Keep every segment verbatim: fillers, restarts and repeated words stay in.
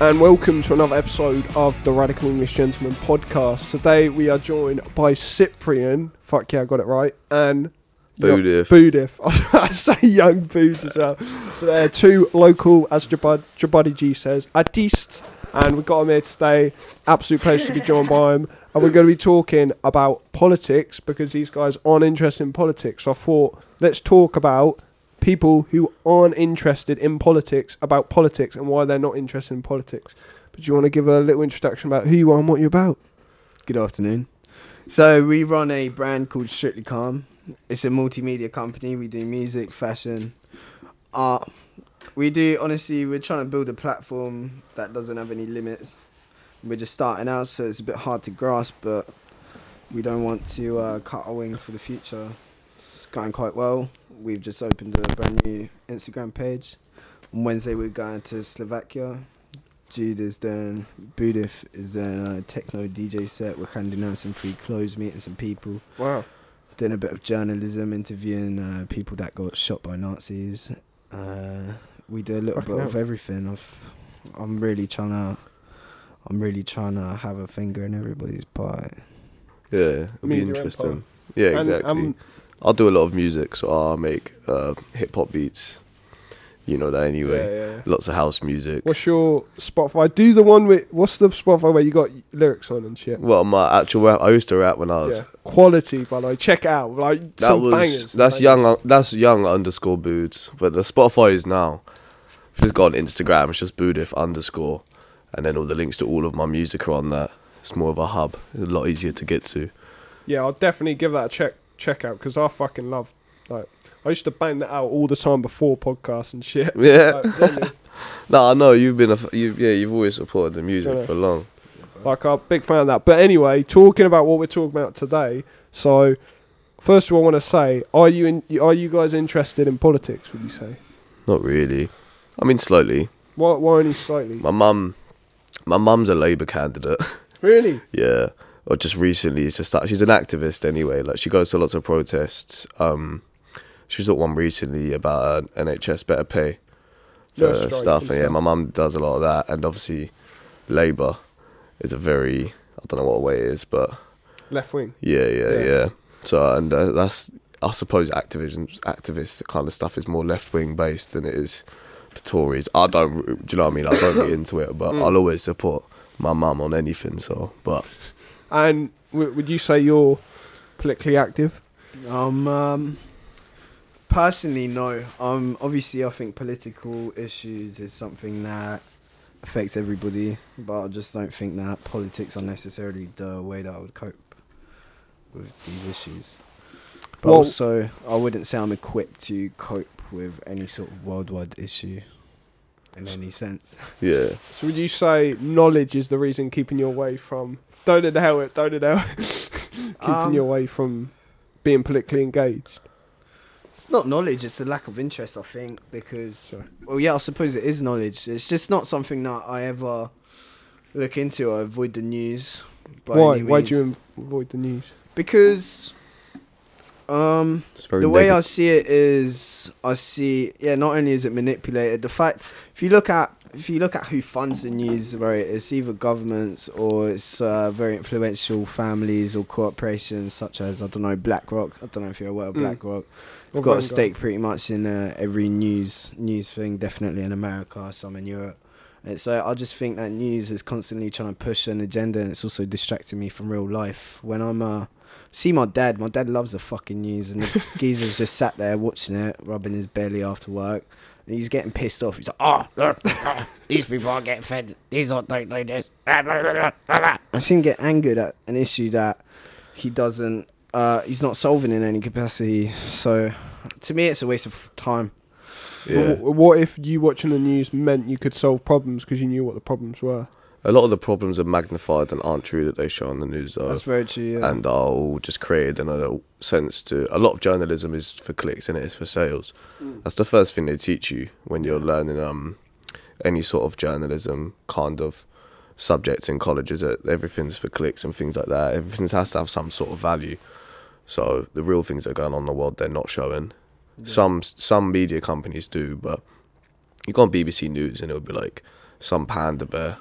and welcome to another episode of the Radical English Gentleman Podcast. Today we are joined by Cyprian, fuck yeah I got it right, and Budif. Budif. I say young Bud as well. They're two local, as Jabad, Jabadiji says, artists, and we've got him here today. Absolute pleasure to be joined by him. And we're going to be talking about politics because these guys aren't interested in politics. So I thought, let's talk about people who aren't interested in politics, about politics and why they're not interested in politics. But do you want to give a little introduction about who you are and what you're about? Good afternoon. So we run a brand called Strictly Calm. It's a multimedia company. We do music, fashion, art. We do, honestly, we're trying to build a platform that doesn't have any limits. We're just starting out, so it's a bit hard to grasp, but we don't want to uh, cut our wings for the future. It's going quite well. We've just opened a brand new Instagram page. On Wednesday, we're going to Slovakia. Jude is doing, Budif is doing a techno D J set. We're handing out some free clothes, meeting some people. Wow. Doing a bit of journalism, interviewing uh, people that got shot by Nazis. Uh, we do a little Fucking bit hell. of everything. I've, I'm really trying to, I'm really trying to have a finger in everybody's pie. Yeah, it'll Media be interesting. Yeah, and, exactly. Um, I'll do a lot of music, so I'll make uh, hip hop beats. You know that anyway. Yeah, yeah. Lots of house music. What's your Spotify? Do the one with what's the Spotify where you got lyrics on and shit? Well, my actual rap. I used to rap when I was yeah. quality, by the way. Check it out, like that some was, bangers. That's bangers. young. That's young underscore boods. But the Spotify is now. If it's got on Instagram, it's just Budif underscore, and then all the links to all of my music are on that. It's more of a hub. It's a lot easier to get to. Yeah, I'll definitely give that a check check out because I fucking love. Like I used to bang that out all the time before podcasts and shit. Yeah. Like, really. No, I know you've been a f- you've yeah you've always supported the music for long. Like I'm a big fan of that. But anyway, talking about what we're talking about today. So first of all, I want to say, are you in, are you guys interested in politics? Would you say? Not really. I mean, slightly. Why? Why only slightly? My mum, my mum's a Labour candidate. Really? Yeah. Or just recently, it's just she's an activist anyway. Like she goes to lots of protests. Um. She saw one recently about uh, N H S better pay for yeah, stuff. And, yeah, stuff. My mum does a lot of that. And obviously, Labour is a very, I don't know what way it is, but... Left wing. Yeah, yeah, yeah. yeah. So, and uh, that's, I suppose, activism, activist kind of stuff is more left wing based than it is the Tories. I don't, do you know what I mean? I don't get into it, but mm. I'll always support my mum on anything, so, but... And w- would you say you're politically active? Um... um Personally, no. Um, obviously, I think political issues is something that affects everybody, but I just don't think that politics are necessarily the way that I would cope with these issues. But well, also, I wouldn't say I'm equipped to cope with any sort of worldwide issue in any sense. Yeah. So would you say knowledge is the reason keeping you away from... Don't inhale it, don't inhale it. Keeping um, you away from being politically engaged? It's not knowledge, it's a lack of interest, I think, because... Sure. Well, yeah, I suppose it is knowledge. It's just not something that I ever look into. I avoid the news. By Why? Any Why do you avoid the news? Because um, the negative. way I see it is, I see... Yeah, not only is it manipulated, the fact... If you look at if you look at who funds the news, right, it's either governments or it's uh, very influential families or corporations such as, I don't know, BlackRock. I don't know if you're aware of mm. BlackRock. We've got a stake pretty much in uh, every news news thing, definitely in America, some in Europe. And so I just think that news is constantly trying to push an agenda, and it's also distracting me from real life. When I'm, uh, see my dad, my dad loves the fucking news, and the geezer's just sat there watching it, rubbing his belly after work, and he's getting pissed off. He's like, oh, oh these people aren't getting fed, these aren't don't do this. I see him get angered at an issue that he doesn't, Uh, he's not solving in any capacity, so to me it's a waste of time. Yeah. What, what if you watching the news meant you could solve problems because you knew what the problems were? A lot of the problems are magnified and aren't true that they show on the news, though. That's very true, yeah. And are all just created in a sense to... A lot of journalism is for clicks, and it? It's for sales. Mm. That's the first thing they teach you when you're learning um, any sort of journalism kind of subjects in colleges. Everything's for clicks and things like that. Everything has to have some sort of value. So the real things that are going on in the world, they're not showing. Yeah. Some some media companies do, but you go on B B C News and it'll be like some panda bear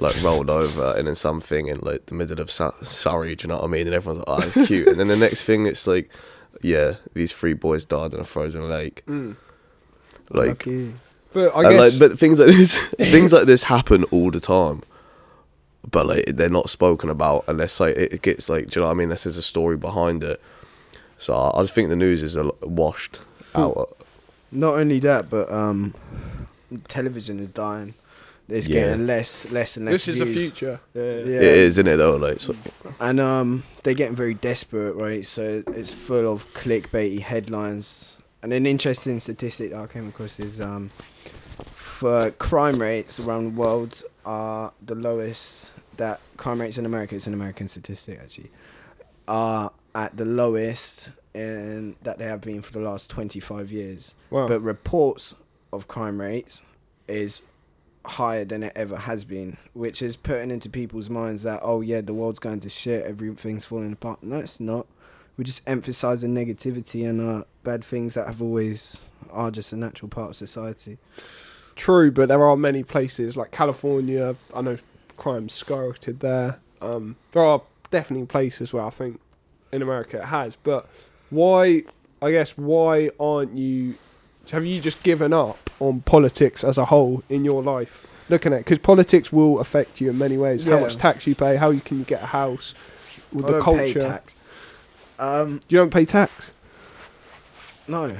like rolled over and then something in like the middle of Sur- Surrey, do you know what I mean? And everyone's like, oh, it's cute. And then the next thing, it's like, yeah, these three boys died in a frozen lake. Mm. Like, Lucky. But I guess, like, but things like this, things like this happen all the time. But like, they're not spoken about unless like it gets like, do you know what I mean? Unless there's a story behind it. So I just think the news is a lot washed out. Not only that, but um, television is dying. It's yeah. getting less, less and less. This views. Is the future. Yeah. Yeah. It is, isn't it? Though, like, so. And um, they're getting very desperate, right? So it's full of clickbaity headlines. And an interesting statistic I came across is um, for crime rates around the world are the lowest. That crime rates in America, it's an American statistic actually, are at the lowest in that they have been for the last twenty-five years. Wow. But reports of crime rates is higher than it ever has been, which is putting into people's minds that, oh yeah, the world's going to shit, everything's falling apart. No, it's not. We're just emphasising negativity and uh, bad things that have always are just a natural part of society. True, but there are many places, like California, I know crime skyrocketed there. Um, there are definitely places where I think in America it has, but why, I guess, why aren't you, have you just given up on politics as a whole in your life? Looking at it, because politics will affect you in many ways. Yeah. How much tax you pay, how you can get a house, with I the don't culture. Pay tax. Um, you don't pay tax? No.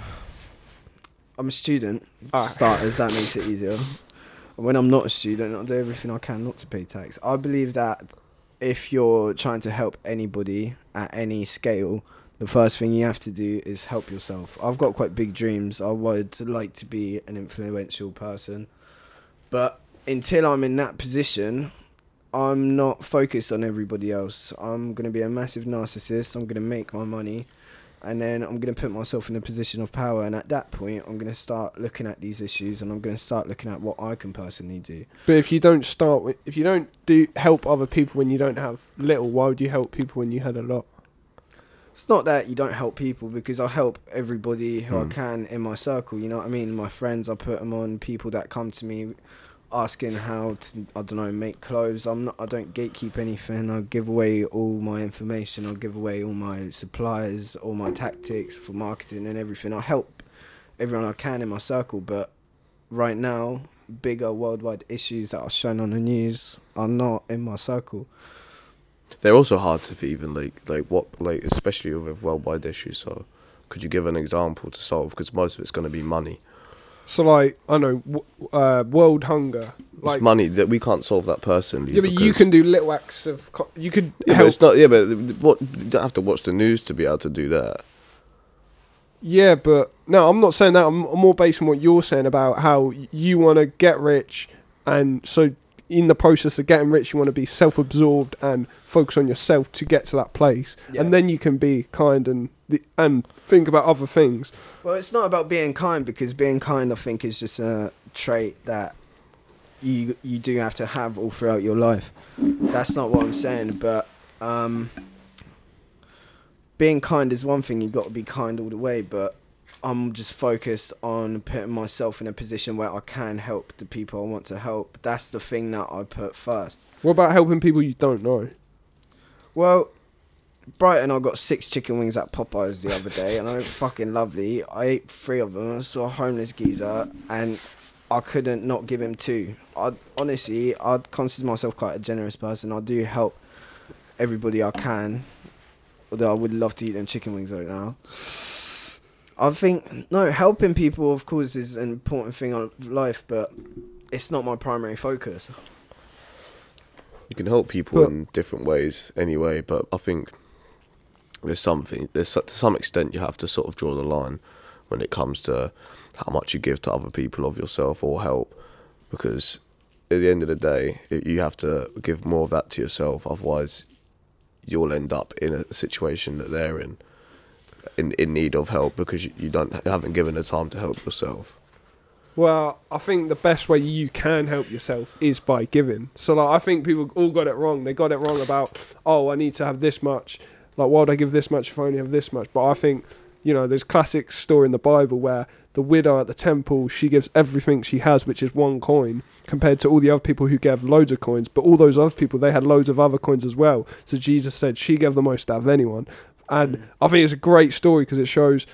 I'm a student. Right. Starters, that makes it easier. When I'm not a student, I'll do everything I can not to pay tax. I believe that if you're trying to help anybody at any scale, the first thing you have to do is help yourself. I've got quite big dreams. I would like to be an influential person. But until I'm in that position, I'm not focused on everybody else. I'm going to be a massive narcissist. I'm going to make my money. And then I'm going to put myself in a position of power. And at that point, I'm going to start looking at these issues, and I'm going to start looking at what I can personally do. But if you don't start, with, if you don't do help other people when you don't have little, why would you help people when you had a lot? It's not that you don't help people, because I help everybody who mm. I can in my circle. You know what I mean? My friends, I put them on. People that come to me asking how to, I don't know, make clothes. I'm not. I don't gatekeep anything. I give away all my information. I give away all my suppliers, all my tactics for marketing and everything. I help everyone I can in my circle. But right now, bigger worldwide issues that are shown on the news are not in my circle. They're also hard to even like, like what, like especially with worldwide issues. So, could you give an example to solve? Because most of it's going to be money. So, like, I know, w- uh, world hunger. Like, it's money that we can't solve that personally. Yeah, but you can do little acts of... Co- you could yeah, help... But it's not, yeah, but what, you don't have to watch the news to be able to do that. Yeah, but... No, I'm not saying that. I'm, I'm more based on what you're saying about how you want to get rich, and so in the process of getting rich, you want to be self-absorbed and focus on yourself to get to that place. Yeah. And then you can be kind and... The, and think about other things. Well, it's not about being kind, because being kind, I think, is just a trait that you you do have to have all throughout your life. That's not what I'm saying, but um, being kind is one thing. You've got to be kind all the way, but I'm just focused on putting myself in a position where I can help the people I want to help. That's the thing that I put first. What about helping people you don't know? Well... Brighton, I got six chicken wings at Popeye's the other day, and they were fucking lovely. I ate three of them. I saw a homeless geezer, and I couldn't not give him two. I honestly, I consider myself quite a generous person. I do help everybody I can, although I would love to eat them chicken wings right now. I think no, helping people, of course, is an important thing of life, but it's not my primary focus. You can help people but, in different ways, anyway, but I think. There's something, there's to some extent you have to sort of draw the line when it comes to how much you give to other people of yourself or help, because at the end of the day, you have to give more of that to yourself, otherwise you'll end up in a situation that they're in, in, in need of help because you don't you haven't given the time to help yourself. Well, I think the best way you can help yourself is by giving. So like, I think people all got it wrong. They got it wrong about, oh, I need to have this much. Like, why would I give this much if I only have this much? But I think you know, there's classic story in the Bible where the widow at the temple, she gives everything she has, which is one coin, compared to all the other people who gave loads of coins. But all those other people, they had loads of other coins as well. So Jesus said she gave the most out of anyone. And mm. I think it's a great story because it shows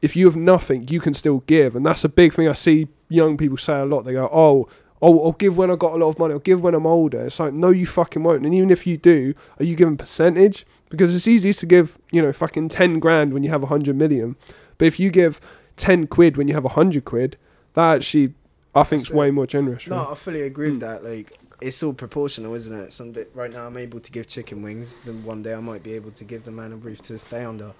if you have nothing, you can still give. And that's a big thing I see young people say a lot. They go, oh, oh, I'll give when I got a lot of money. I'll give when I'm older. It's like, no, you fucking won't. And even if you do, are you giving percentage? Because it's easy to give, you know, fucking ten grand when you have one hundred million. But if you give ten quid when you have one hundred quid, that actually, I think, is way more generous. Right? No, I fully agree mm. with that. Like, it's all proportional, isn't it? Some day, right now I'm able to give chicken wings, then one day I might be able to give the man a roof to stay under.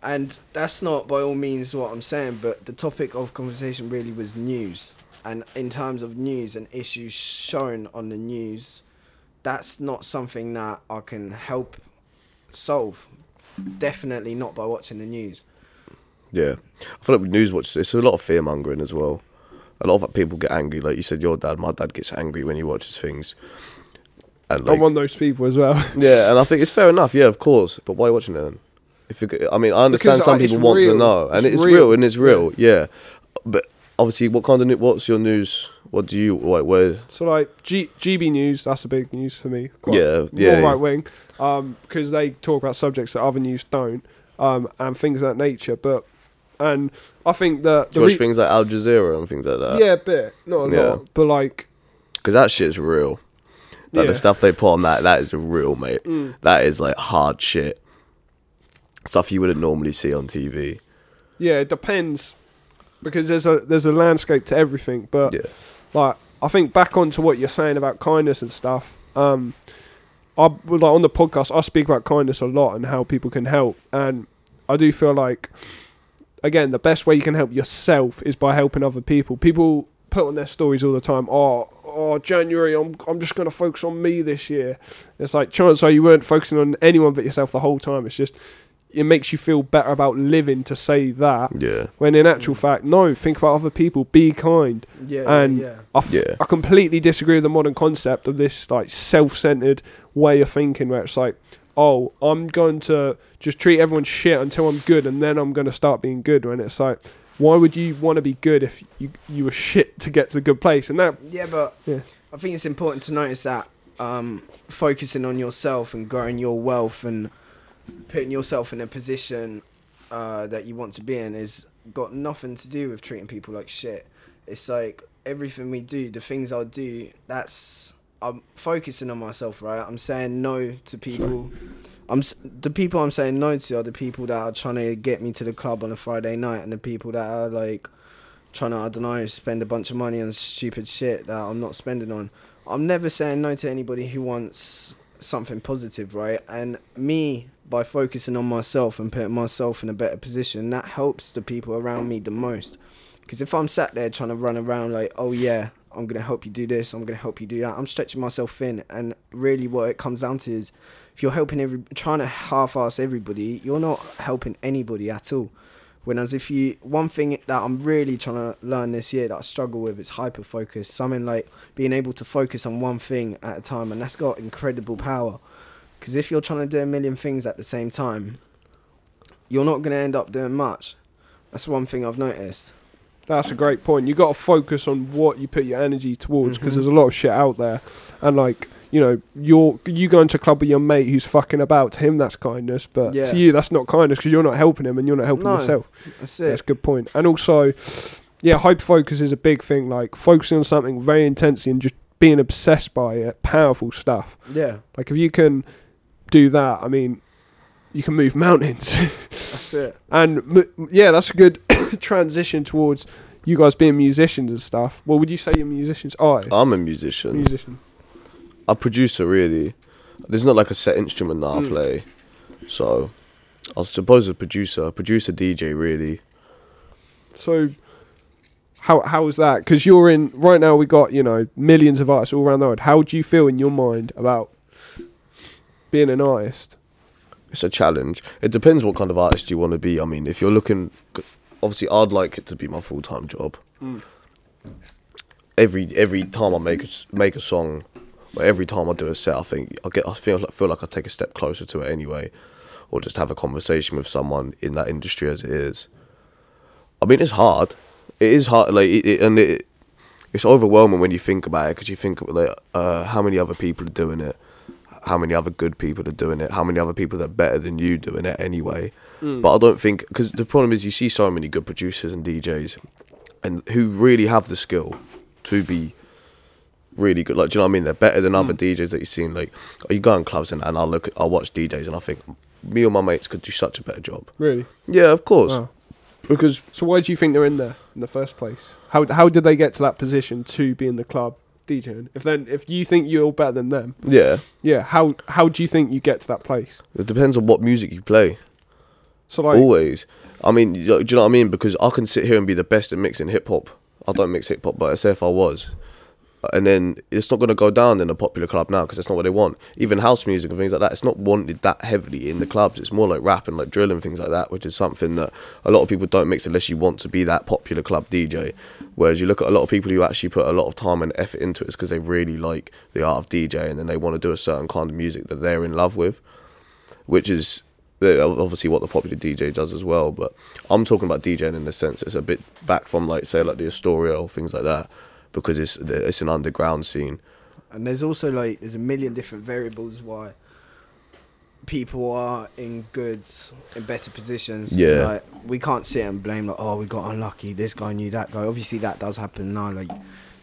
And that's not by all means what I'm saying, but the topic of conversation really was news. And in terms of news and issues shown on the news, that's not something that I can help solve. Definitely not by watching the news. Yeah. I feel like with news watch, it's a lot of fear mongering as well. A lot of people get angry. Like you said, your dad, my dad gets angry when he watches things. And like, I'm one of those people as well. Yeah, and I think it's fair enough. Yeah, of course. But why are you watching it then? If you, I mean, I understand because, some uh, people want real. to know. And it's, it's real. real and it's real. Yeah. yeah. But obviously, what kind of new, what's your news? What do you, like, where? So, like, G, GB News, that's a big news for me. Quite, yeah, yeah. More yeah. right wing. Um, because they talk about subjects that other news don't. Um, and things of that nature. But, and I think that... Do you watch re- things like Al Jazeera and things like that? Yeah, a bit. Not a yeah. lot, but like... Because that shit's real. Like, yeah. the stuff they put on that, that is real, mate. Mm. That is, like, hard shit. Stuff you wouldn't normally see on T V. Yeah, it depends. Because there's a there's a landscape to everything. But, yeah. like, I think back onto what you're saying about kindness and stuff... Um, I like on the podcast, I speak about kindness a lot and how people can help. And I do feel like, again, the best way you can help yourself is by helping other people. People put on their stories all the time, oh, oh January, I'm I'm just going to focus on me this year. It's like, chances are you weren't focusing on anyone but yourself the whole time. It's just, it makes you feel better about living to say that. Yeah. When in actual yeah. fact, no, think about other people, be kind. Yeah. And yeah. I, f- yeah. I completely disagree with the modern concept of this like self-centered way of thinking where it's like, oh, I'm going to just treat everyone shit until I'm good and then I'm going to start being good. When it's like, why would you want to be good if you, you were shit to get to a good place? And that Yeah, but yeah. I think it's important to notice that um, focusing on yourself and growing your wealth and putting yourself in a position uh, that you want to be in is got nothing to do with treating people like shit. It's like everything we do, the things I do, that's... I'm focusing on myself, right? I'm saying no to people. I'm the people I'm saying no to are the people that are trying to get me to the club on a Friday night and the people that are, like, trying to, I don't know, spend a bunch of money on stupid shit that I'm not spending on. I'm never saying no to anybody who wants something positive, right? And me, by focusing on myself and putting myself in a better position, that helps the people around me the most. Because if I'm sat there trying to run around like, oh, yeah, I'm going to help you do this, I'm going to help you do that, I'm stretching myself thin. And really what it comes down to is if you're helping every, trying to half-ass everybody, you're not helping anybody at all. Whereas if you, one thing that I'm really trying to learn this year that I struggle with is hyper-focus. Something like being able to focus on one thing at a time, and that's got incredible power. Because if you're trying to do a million things at the same time, you're not going to end up doing much. That's one thing I've noticed. That's a great point. You got to focus on what you put your energy towards because mm-hmm. there's a lot of shit out there. And, like, you know, you're you going to a club with your mate who's fucking about. To him, that's kindness. But yeah. to you, that's not kindness because you're not helping him and you're not helping no, yourself. That's it. That's a good point. And also, yeah, hyper-focus is a big thing. Like, focusing on something very intensely and just being obsessed by it, powerful stuff. Yeah. Like, if you can do that, I mean, you can move mountains. That's it. And, yeah, that's a good... transition towards you guys being musicians and stuff. Well, would you say you're musicians? Artists? I'm a musician. Musician. A producer, really. There's not like a set instrument that mm. I play. So, I suppose a producer. Producer, D J, really. So, how how is that? Because you're in... Right now, we got, you know, millions of artists all around the world. How do you feel in your mind about being an artist? It's a challenge. It depends what kind of artist you want to be. I mean, if you're looking... Obviously, I'd like it to be my full-time job. Mm. Every every time I make a, make a song, or every time I do a set, I think I get I feel like, feel like I take a step closer to it anyway. or just have a conversation with someone in that industry as it is. I mean, it's hard. It is hard, like, it, it, and it it's overwhelming when you think about it, because you think, like, uh, how many other people are doing it? How many other good people are doing it? How many other people that are better than you doing it anyway? Mm. But I don't think, because the problem is you see so many good producers and D Js and who really have the skill to be really good. Like, do you know what I mean? They're better than mm. other D Js that you've seen. Like, you go in clubs and, and I look, I watch D Js and I think me or my mates could do such a better job. Really? Yeah, of course. Wow. Because so why do you think they're in there in the first place? How how did they get to that position to be in the club DJing? If then if you think you're better than them, yeah, yeah. How how do you think you get to that place? It depends on what music you play. So like always, I mean, do you know what I mean? Because I can sit here and be the best at mixing hip hop. I don't mix hip hop, but I say if I was, and then it's not going to go down in a popular club now because that's not what they want. Even house music and things like that, it's not wanted that heavily in the clubs. It's more like rap and like drill and things like that, which is something that a lot of people don't mix unless you want to be that popular club D J. Whereas you look at a lot of people who actually put a lot of time and effort into it, it's because they really like the art of DJing and then they want to do a certain kind of music that they're in love with, which is obviously what the popular D J does as well. But I'm talking about DJing in the sense it's a bit back from like, say, like the Astoria or things like that, because it's it's an underground scene. And there's also like, there's a million different variables why people are in good, in better positions. Yeah. Like, we can't sit and blame like, oh, we got unlucky, this guy knew that guy. Obviously that does happen now. Like,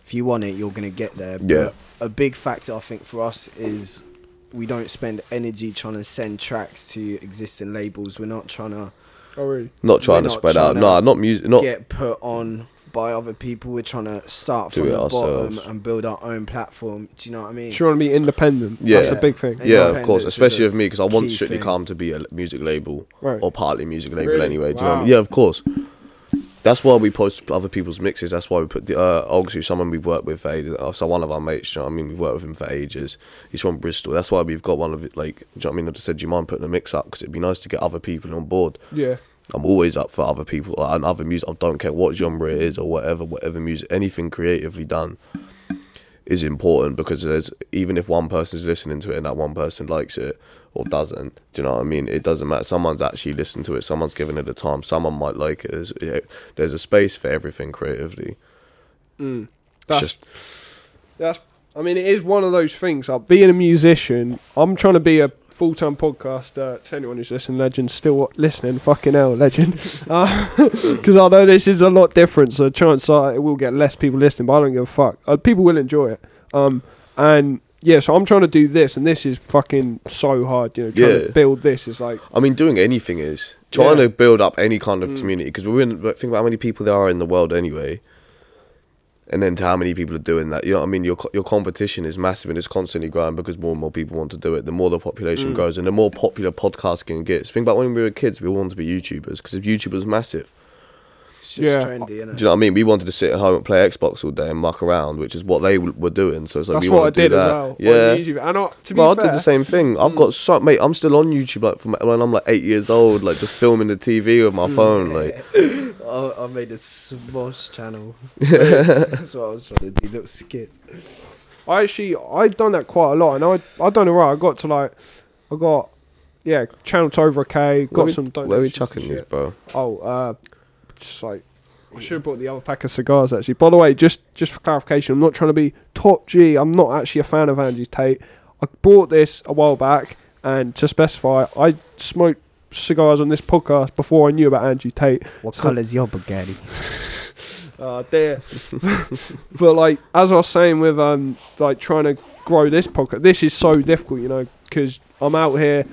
if you want it, you're going to get there. But yeah. A big factor, I think, for us is we don't spend energy trying to send tracks to existing labels. We're not trying to... Oh, really? Not trying to not spread trying out. No, not music. Not get put on... by other people. We're trying to start from the ourselves. Bottom and build our own platform. Do you know what I mean? Sure, want to be independent. Yeah. That's a big thing. Yeah, of course. Especially with me, because I want Strictly Calm to be a music label, right, or partly music label, really? Anyway. Wow. Do you know what I mean? Yeah, of course. That's why we post other people's mixes. That's why we put the, uh, obviously someone we've worked with for ages. So one of our mates, you know what I mean? We've worked with him for ages. He's from Bristol. That's why we've got one of it, like, do you know what I mean? I just said, do you mind putting a mix up? Because it'd be nice to get other people on board. Yeah. I'm always up for other people and other music. I don't care what genre it is or whatever, whatever music, anything creatively done is important, because there's, even if one person's listening to it and that one person likes it or doesn't, do you know what I mean? It doesn't matter. Someone's actually listened to it. Someone's given it a time. Someone might like it. There's, you know, there's a space for everything creatively. Mm, that's, just, that's, I mean, it is one of those things. Like, being a musician, I'm trying to be a full-time podcaster, uh, to anyone who's listening, legend, still listening, fucking hell, legend. Because uh, I know this is a lot different, so chances are it will get less people listening, but I don't give a fuck. Uh, people will enjoy it. Um, and yeah, so I'm trying to do this, and this is fucking so hard, you know, trying yeah. to build this is like... I mean, doing anything is. Trying yeah. to build up any kind of mm. community, because we're in, think about how many people there are in the world anyway, and then to how many people are doing that. You know what I mean? Your your competition is massive and it's constantly growing because more and more people want to do it. The more the population mm. grows and the more popular podcasting gets. Think about when we were kids, we wanted to be YouTubers because YouTube was massive. It's yeah. trendy, isn't it? Do you know what I mean? We wanted to sit at home and play Xbox all day and muck around, which is what they w- were doing. So it's like, that's we what I did do that. As well. Yeah. YouTube. And I, to be well, fair, I did the same thing. I've mm. got so... Mate, I'm still on YouTube like from when I'm like eight years old, like just filming the T V with my phone. Like, I, I made a Smosh channel. That's what I was trying to do, little skits. I actually... I've done that quite a lot, and I I done it right. I got to like... I got... Yeah, channel to over a K. Got we, some... Where are we chucking these, bro? Oh, uh... Just like, I should have bought the other pack of cigars actually. By the way, just just for clarification, I'm not trying to be top G. I'm not actually a fan of Andrew Tate. I bought this a while back, and to specify, I smoked cigars on this podcast before I knew about Andrew Tate. What so colour's your Bugatti? Oh uh, dear. But like, as I was saying with um like trying to grow this podcast, this is so difficult, you know, because I'm out here,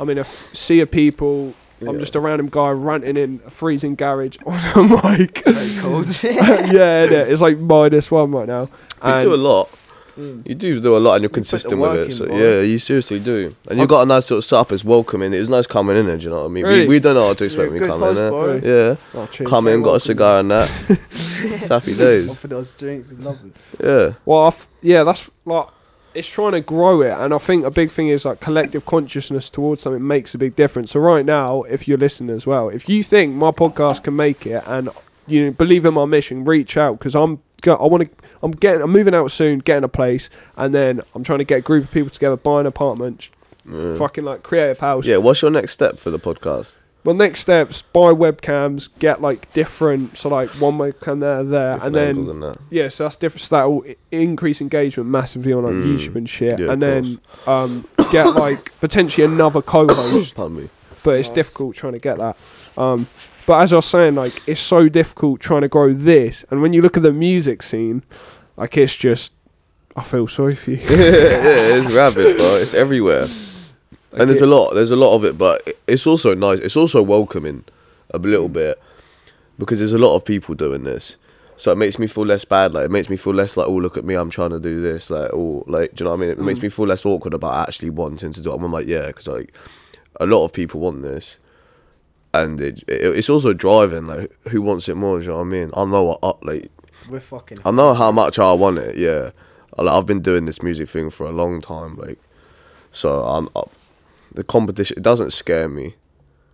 I'm in a f- sea of people. I'm yeah. just a random guy ranting in a freezing garage on a mic. Very cold. yeah, yeah, it's like minus one right now. And you do a lot. Mm. You do do a lot, and you're you consistent with it. So boy. Yeah, you seriously do. And you've got a nice sort of setup. It's welcoming. It was nice coming in there, do you know what I mean? Really? We, we don't know what to expect when we come in there. Yeah. Oh, come in, got a cigar and that. It's happy days. Offer those drinks and lovely. Yeah. Well, I f- yeah, that's like... It's trying to grow it, and I think a big thing is like collective consciousness towards something makes a big difference. So right now, if you're listening as well, if you think my podcast can make it and you believe in my mission, reach out, because I'm go- I want to I'm getting I'm moving out soon, getting a place, and then I'm trying to get a group of people together, buy an apartment, yeah. fucking like creative house. Yeah, what's your next step for the podcast? Well, next steps, buy webcams, get like different, so like one webcam there, there, different and then than that. yeah, so that's different. So that will increase engagement massively on like mm. YouTube and shit, yeah, and then um, get like potentially another co-host. But it's nice. difficult trying to get that. Um, but as I was saying, like it's so difficult trying to grow this, and when you look at the music scene, like it's just, I feel sorry for you. yeah, yeah, it's rabid, bro. It's everywhere. And there's a lot, there's a lot of it, but it's also nice. It's also welcoming a little bit because there's a lot of people doing this. So it makes me feel less bad. Like it makes me feel less like, oh, look at me, I'm trying to do this. Like, oh, like, do you know what I mean? It mm. makes me feel less awkward about actually wanting to do it. I'm like, yeah, because like a lot of people want this, and it, it it's also driving. Like, who wants it more? Do you know what I mean? I know I like. We're fucking. I know how much I want it. Yeah, like, I've been doing this music thing for a long time. Like, so I'm. I, The competition, it doesn't scare me.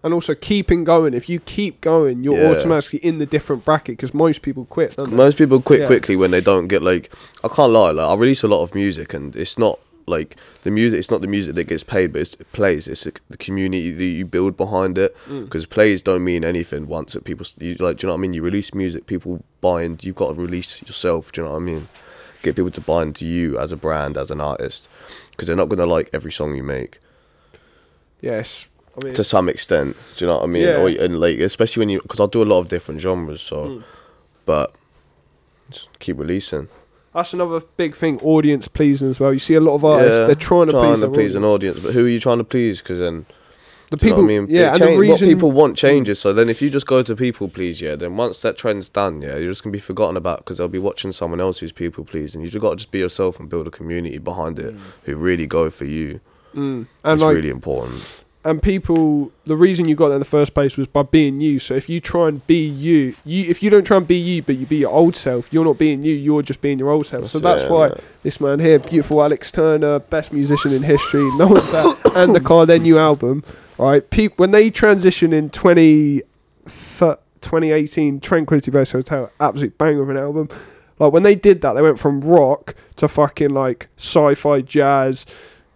And also keeping going. If you keep going, you're yeah. automatically in the different bracket because most people quit, don't they? Most people quit yeah. quickly when they don't get, like, I can't lie, like, I release a lot of music and it's not, like, the music, it's not the music that gets paid, but it's, it plays. It's the community that you build behind it because mm. plays don't mean anything once that people, you, like, do you know what I mean? You release music, people buy into, you've got to release yourself, do you know what I mean? Get people to buy into you as a brand, as an artist, because they're not going to like every song you make. Yes, I mean, to some extent, do you know what I mean? Yeah. Or, and like, especially when you, because I do a lot of different genres, so, mm. but just keep releasing. That's another big thing, audience pleasing as well. You see a lot of artists, yeah, they're trying to trying please, to please an audience, but who are you trying to please? Because then, the people, you know what I mean? Yeah, and change, the reason, what people want changes. So then, if you just go to people please, yeah, then once that trend's done, yeah, you're just gonna be forgotten about because they'll be watching someone else who's people pleasing. You just got to just be yourself and build a community behind it mm. who really go for you. Mm. And it's like, really important. And people, the reason you got there in the first place was by being you. So if you try and be you, you if you don't try and be you, but you be your old self, you're not being you. You're just being your old self. That's so that's yeah, why yeah. this man here, beautiful Alex Turner, best musician in history, no one's that, and the car, their new album. All right, people, when they transition in twenty eighteen, Tranquility Base Hotel, absolute banger of an album. Like when they did that, they went from rock to fucking like sci-fi jazz.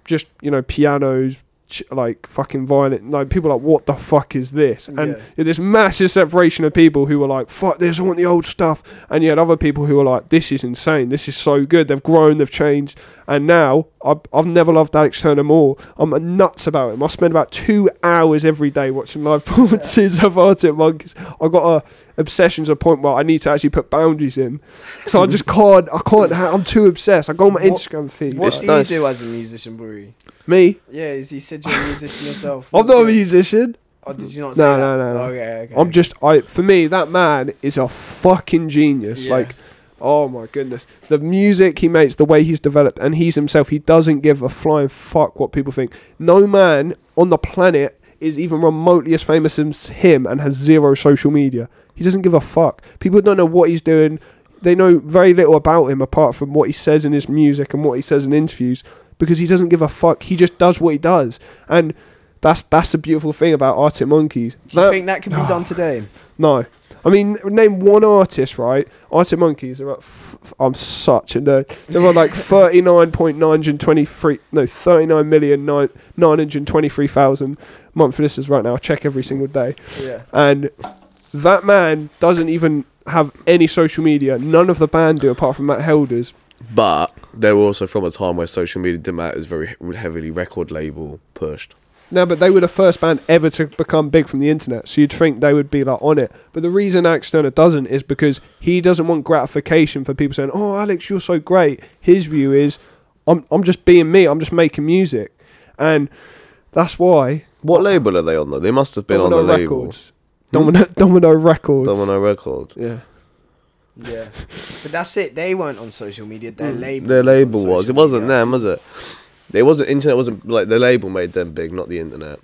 Just, you know, pianos, ch- like fucking violin, like people are like, what the fuck is this? And yeah. this massive separation of people who were like, fuck this, I want the old stuff. And you had other people who were like, this is insane, this is so good. They've grown, they've changed. And now I've, I've never loved Alex Turner more. I'm nuts about him. I spend about two hours every day watching live performances yeah. of Arctic Monkeys. I've got a obsession to a point where I need to actually put boundaries in. So I just can't, I can't, ha- I'm too obsessed. I go on my what, Instagram feed. What it's do nice. you do as a musician, Buri? Me? Yeah, you said you're a musician yourself. I'm not a musician. Oh, did you not say no, that? No, no, no. Okay, okay. I'm just, I. for me, that man is a fucking genius. Yeah. Like, oh my goodness. The music he makes, the way he's developed, and he's himself, he doesn't give a flying fuck what people think. No man on the planet is even remotely as famous as him and has zero social media. He doesn't give a fuck. People don't know what he's doing. They know very little about him apart from what he says in his music and what he says in interviews because he doesn't give a fuck. He just does what he does. And that's that's the beautiful thing about Arctic Monkeys. Do that, you think that can oh, be done today? No. I mean, name one artist, right? Arctic Monkeys, they're like, f- I'm such a nerd. They're on like thirty-nine point nine two three, no, thirty-nine million nine hundred twenty-three thousand monthly listeners right now. I check every single day. Yeah. And that man doesn't even have any social media. None of the band do apart from Matt Helder's. But they were also from a time where social media didn't matter. It was very heavily record label pushed. No, but they were the first band ever to become big from the internet. So you'd think they would be like on it. But the reason Alex Turner doesn't is because he doesn't want gratification for people saying, oh, Alex, you're so great. His view is, I'm I'm just being me. I'm just making music. And that's why. What label are they on though? They must have been on the label. Domino, Domino Records. Domino Records. Yeah. Yeah. But that's it. They weren't on social media. Their mm. label Their label was. was. It wasn't media. them, was it? It wasn't, internet wasn't, like, the label made them big, not the internet.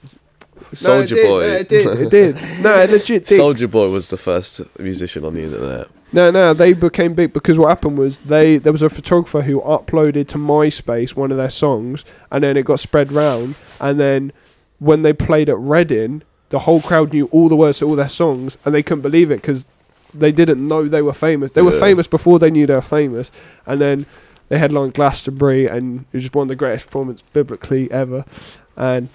Soldier no, Boy. No, it did. It did. No, it legit did. Soldier Boy was the first musician on the internet. No, no, they became big because what happened was they there was a photographer who uploaded to MySpace one of their songs, and then it got spread round, and then when they played at Reading, the whole crowd knew all the words to all their songs, and they couldn't believe it because they didn't know they were famous. They yeah. were famous before they knew they were famous, and then they headlined Glastonbury, and it was just one of the greatest performances biblically ever. And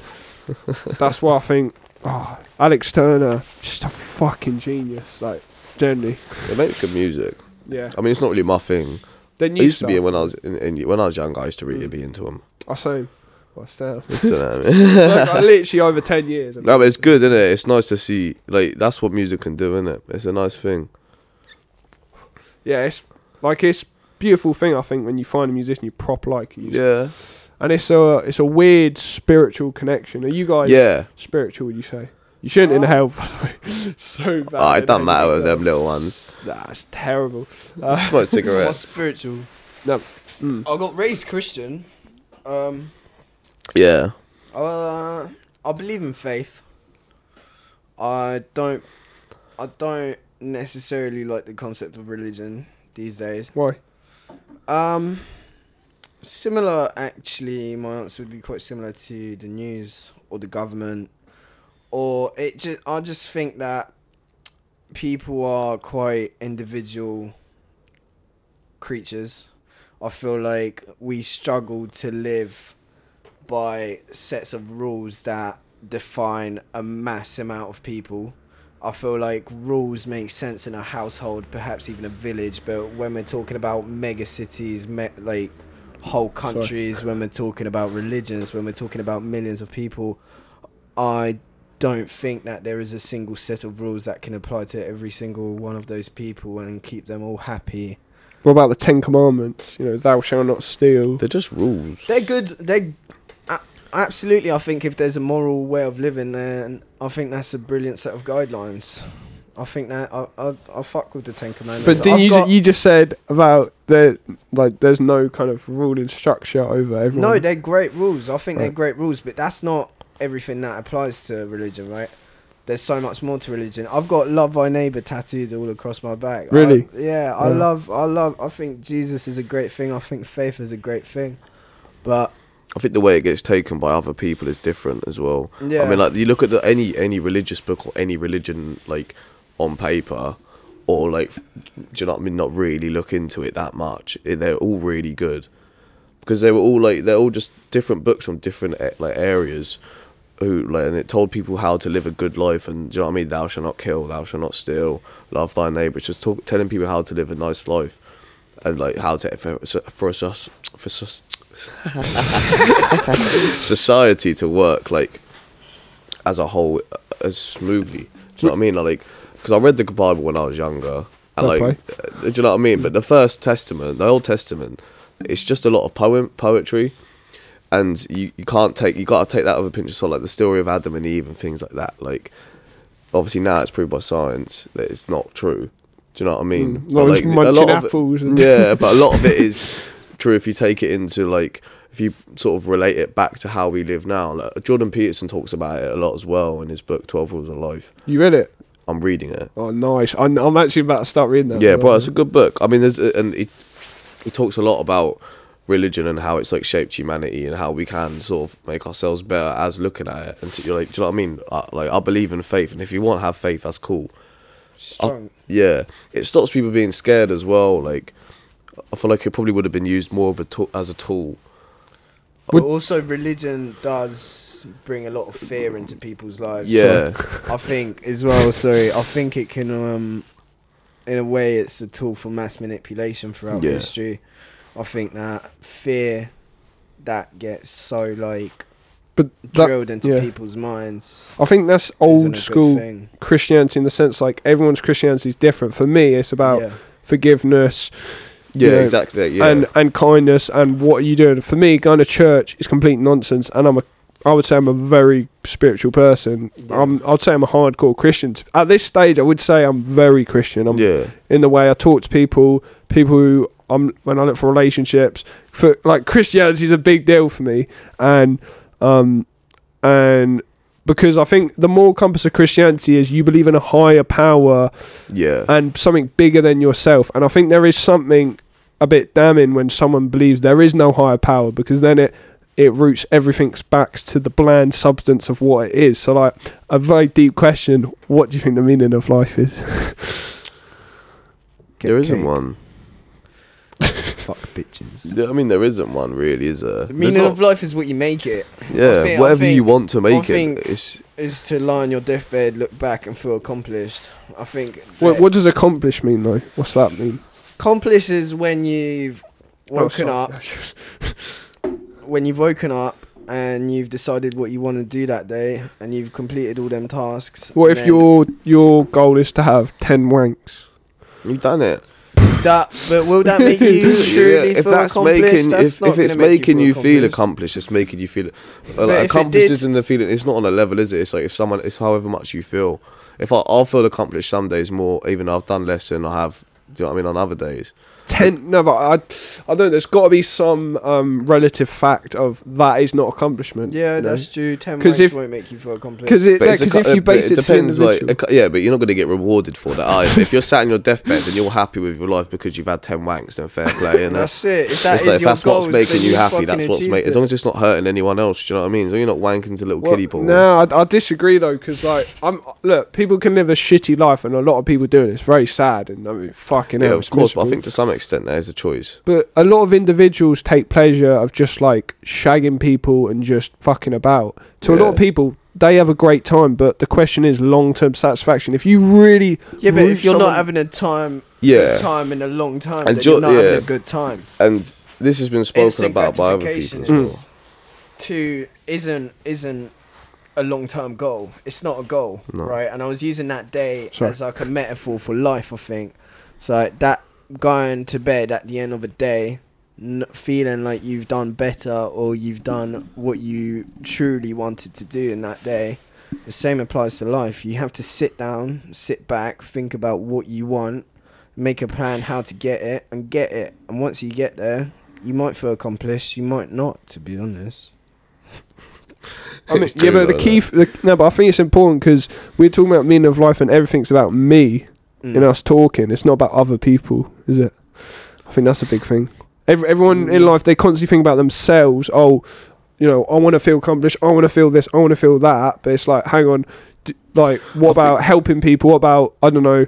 that's why I think oh, Alex Turner, just a fucking genius. Like, generally, they make good music. Yeah, I mean, it's not really my thing. I used stuff. to be when I was in, in, when I was young. I used to really mm. be into them. I say, well, still, I like, literally over ten years. No, but it's good, isn't it? It's nice to see. Like, that's what music can do, isn't it? It's a nice thing. Yeah, it's like it's beautiful thing. I think when you find a musician you prop like you. Yeah. And it's a it's a weird spiritual connection. Are you guys yeah. spiritual? Would you say? You shouldn't oh. inhale, by the way. It's so bad. Oh, it doesn't matter with them little ones. Nah, it's terrible. Uh, Smoke cigarettes. What's spiritual? No. Mm. I got raised Christian. Um, yeah. Uh, I believe in faith. I don't. I don't necessarily like the concept of religion these days. Why? Um, similar. Actually, my answer would be quite similar to the news or the government. Or it just, I just think that people are quite individual creatures. I feel like we struggle to live by sets of rules that define a mass amount of people. I feel like rules make sense in a household, perhaps even a village, but when we're talking about mega cities, me- like whole countries, Sorry. when we're talking about religions, when we're talking about millions of people, I don't think that there is a single set of rules that can apply to every single one of those people and keep them all happy. What about the Ten Commandments? You know, thou shalt not steal. They're just rules. They're good. They uh, absolutely. I think if there's a moral way of living, then I think that's a brilliant set of guidelines. I think that I I, I fuck with the Ten Commandments. But didn't you ju- you just said about the like there's no kind of rule and structure over everyone. No, they're great rules. I think right. they're great rules, but that's not everything that applies to religion, right? There's so much more to religion. I've got love thy neighbour tattooed all across my back. Really? I, yeah, yeah, I love, I love, I think Jesus is a great thing. I think faith is a great thing. But I think the way it gets taken by other people is different as well. Yeah. I mean, like, you look at the, any, any religious book or any religion, like, on paper, or, like, do you know what I mean? Not really look into it that much. They're all really good. Because they were all, like, they're all just different books from different, like, areas. Who, like, and it told people how to live a good life, and do you know what I mean? Thou shalt not kill, thou shalt not steal, love thy neighbour. It's just talk, telling people how to live a nice life, and like how to for for a for society to work like as a whole as smoothly. Do you know what I mean? Like, because I read the Bible when I was younger, and like, okay. do you know what I mean? But the First Testament, the Old Testament, it's just a lot of poem poetry. And you, you can't take, you got to take that with a pinch of salt, like the story of Adam and Eve and things like that. Like, obviously now it's proved by science that it's not true. Do you know what I mean? Mm, well, like, munching a lot of apples. It, and yeah, but a lot of it is true if you take it into, like, if you sort of relate it back to how we live now. Like, Jordan Peterson talks about it a lot as well in his book, twelve Rules of Life. You read it? I'm reading it. Oh, nice. I'm, I'm actually about to start reading that. Yeah, bro, it's a good book. I mean, there's, and he, he talks a lot about religion and how it's like shaped humanity and how we can sort of make ourselves better as looking at it. And so you're like, do you know what I mean? I, like, I believe in faith, and if you want to have faith, that's cool. Strong. I, yeah, it stops people being scared as well. Like, I feel like it probably would have been used more of a to- as a tool. But also, religion does bring a lot of fear into people's lives. Yeah, so I think as well. Sorry, I think it can, um, in a way, it's a tool for mass manipulation throughout yeah. history. I think that fear that gets so like but that, drilled into yeah. people's minds. I think that's old school Christianity in the sense like everyone's Christianity is different. For me, it's about yeah. forgiveness, yeah, you know, exactly, yeah, and and kindness and what are you doing. For me, going to church is complete nonsense, and I'm a I would say I'm a very spiritual person. Yeah. I'm, I'd say I'm a hardcore Christian. At this stage, I would say I'm very Christian. I'm yeah. in the way I talk to people, people who. I'm, when I look for relationships, for like Christianity is a big deal for me, and um, and because I think the moral compass of Christianity is you believe in a higher power, yeah, and something bigger than yourself, and I think there is something a bit damning when someone believes there is no higher power, because then it it roots everything back to the bland substance of what it is. So like a very deep question: what do you think the meaning of life is? There isn't cake. One. Fuck bitches. I mean, there isn't one really, is there? The meaning of life is what you make it. Yeah, think, whatever you want to make it. Is to lie on your deathbed, look back and feel accomplished. I think... What, what does accomplished mean, though? What's that mean? Accomplished is when you've woken oh, up. When you've woken up and you've decided what you want to do that day and you've completed all them tasks. What if your your goal is to have ten wanks? You've done it. That, but will that make you truly yeah, feel that's accomplished? Making, that's if, not if it's making you feel, you feel accomplished, it's making you feel uh, like accomplished isn't the feeling. It's not on a level, is it? It's like if someone, it's however much you feel. If I, I'll feel accomplished some days more, even though I've done less than I have. Do you know what I mean? On other days. Ten, no, but I, I don't. There's got to be some um, relative fact of that is not accomplishment. Yeah, you know? That's true. Ten ranks if, won't make you feel accomplished. Because yeah, if you base it, it depends. Like, yeah, but you're not going to get rewarded for that either. If you're sat in your deathbed and you're happy with your life because you've had ten wanks, then fair play. And that's it. If that it's is like, if your that's goals, what's making you happy, that's what's making. As long as it's not hurting anyone else, do you know what I mean? As long as you're not wanking to little well, kiddie ball. No, I, I disagree though, because like, I'm look, people can live a shitty life, and a lot of people do it. It's very sad, and I mean, fucking yeah, hell, of course. But I think to some extent there is a choice, but a lot of individuals take pleasure of just like shagging people and just fucking about to yeah. A lot of people, they have a great time, but the question is long term satisfaction. If you really yeah but if you're someone, not having a time yeah time in a long time and then you're not yeah. having a good time, and this has been spoken about by other people as well. Is to isn't isn't a long term goal. It's not a goal, no. Right, and I was using that day Sorry. as like a metaphor for life, I think. So like that going to bed at the end of a day, n- feeling like you've done better or you've done what you truly wanted to do in that day. The same applies to life. You have to sit down, sit back, think about what you want, make a plan how to get it and get it. And once you get there, you might feel accomplished, you might not, to be honest. I mean, yeah, but the key f- the, no, but I think it's important because we're talking about meaning of life and everything's about me. Mm. In us talking, it's not about other people, is it? I think that's a big thing. Every, everyone mm. in life, they constantly think about themselves. Oh, you know, I want to feel accomplished, I want to feel this, I want to feel that. But it's like, hang on, d- like, what I about helping people? What about, I don't know,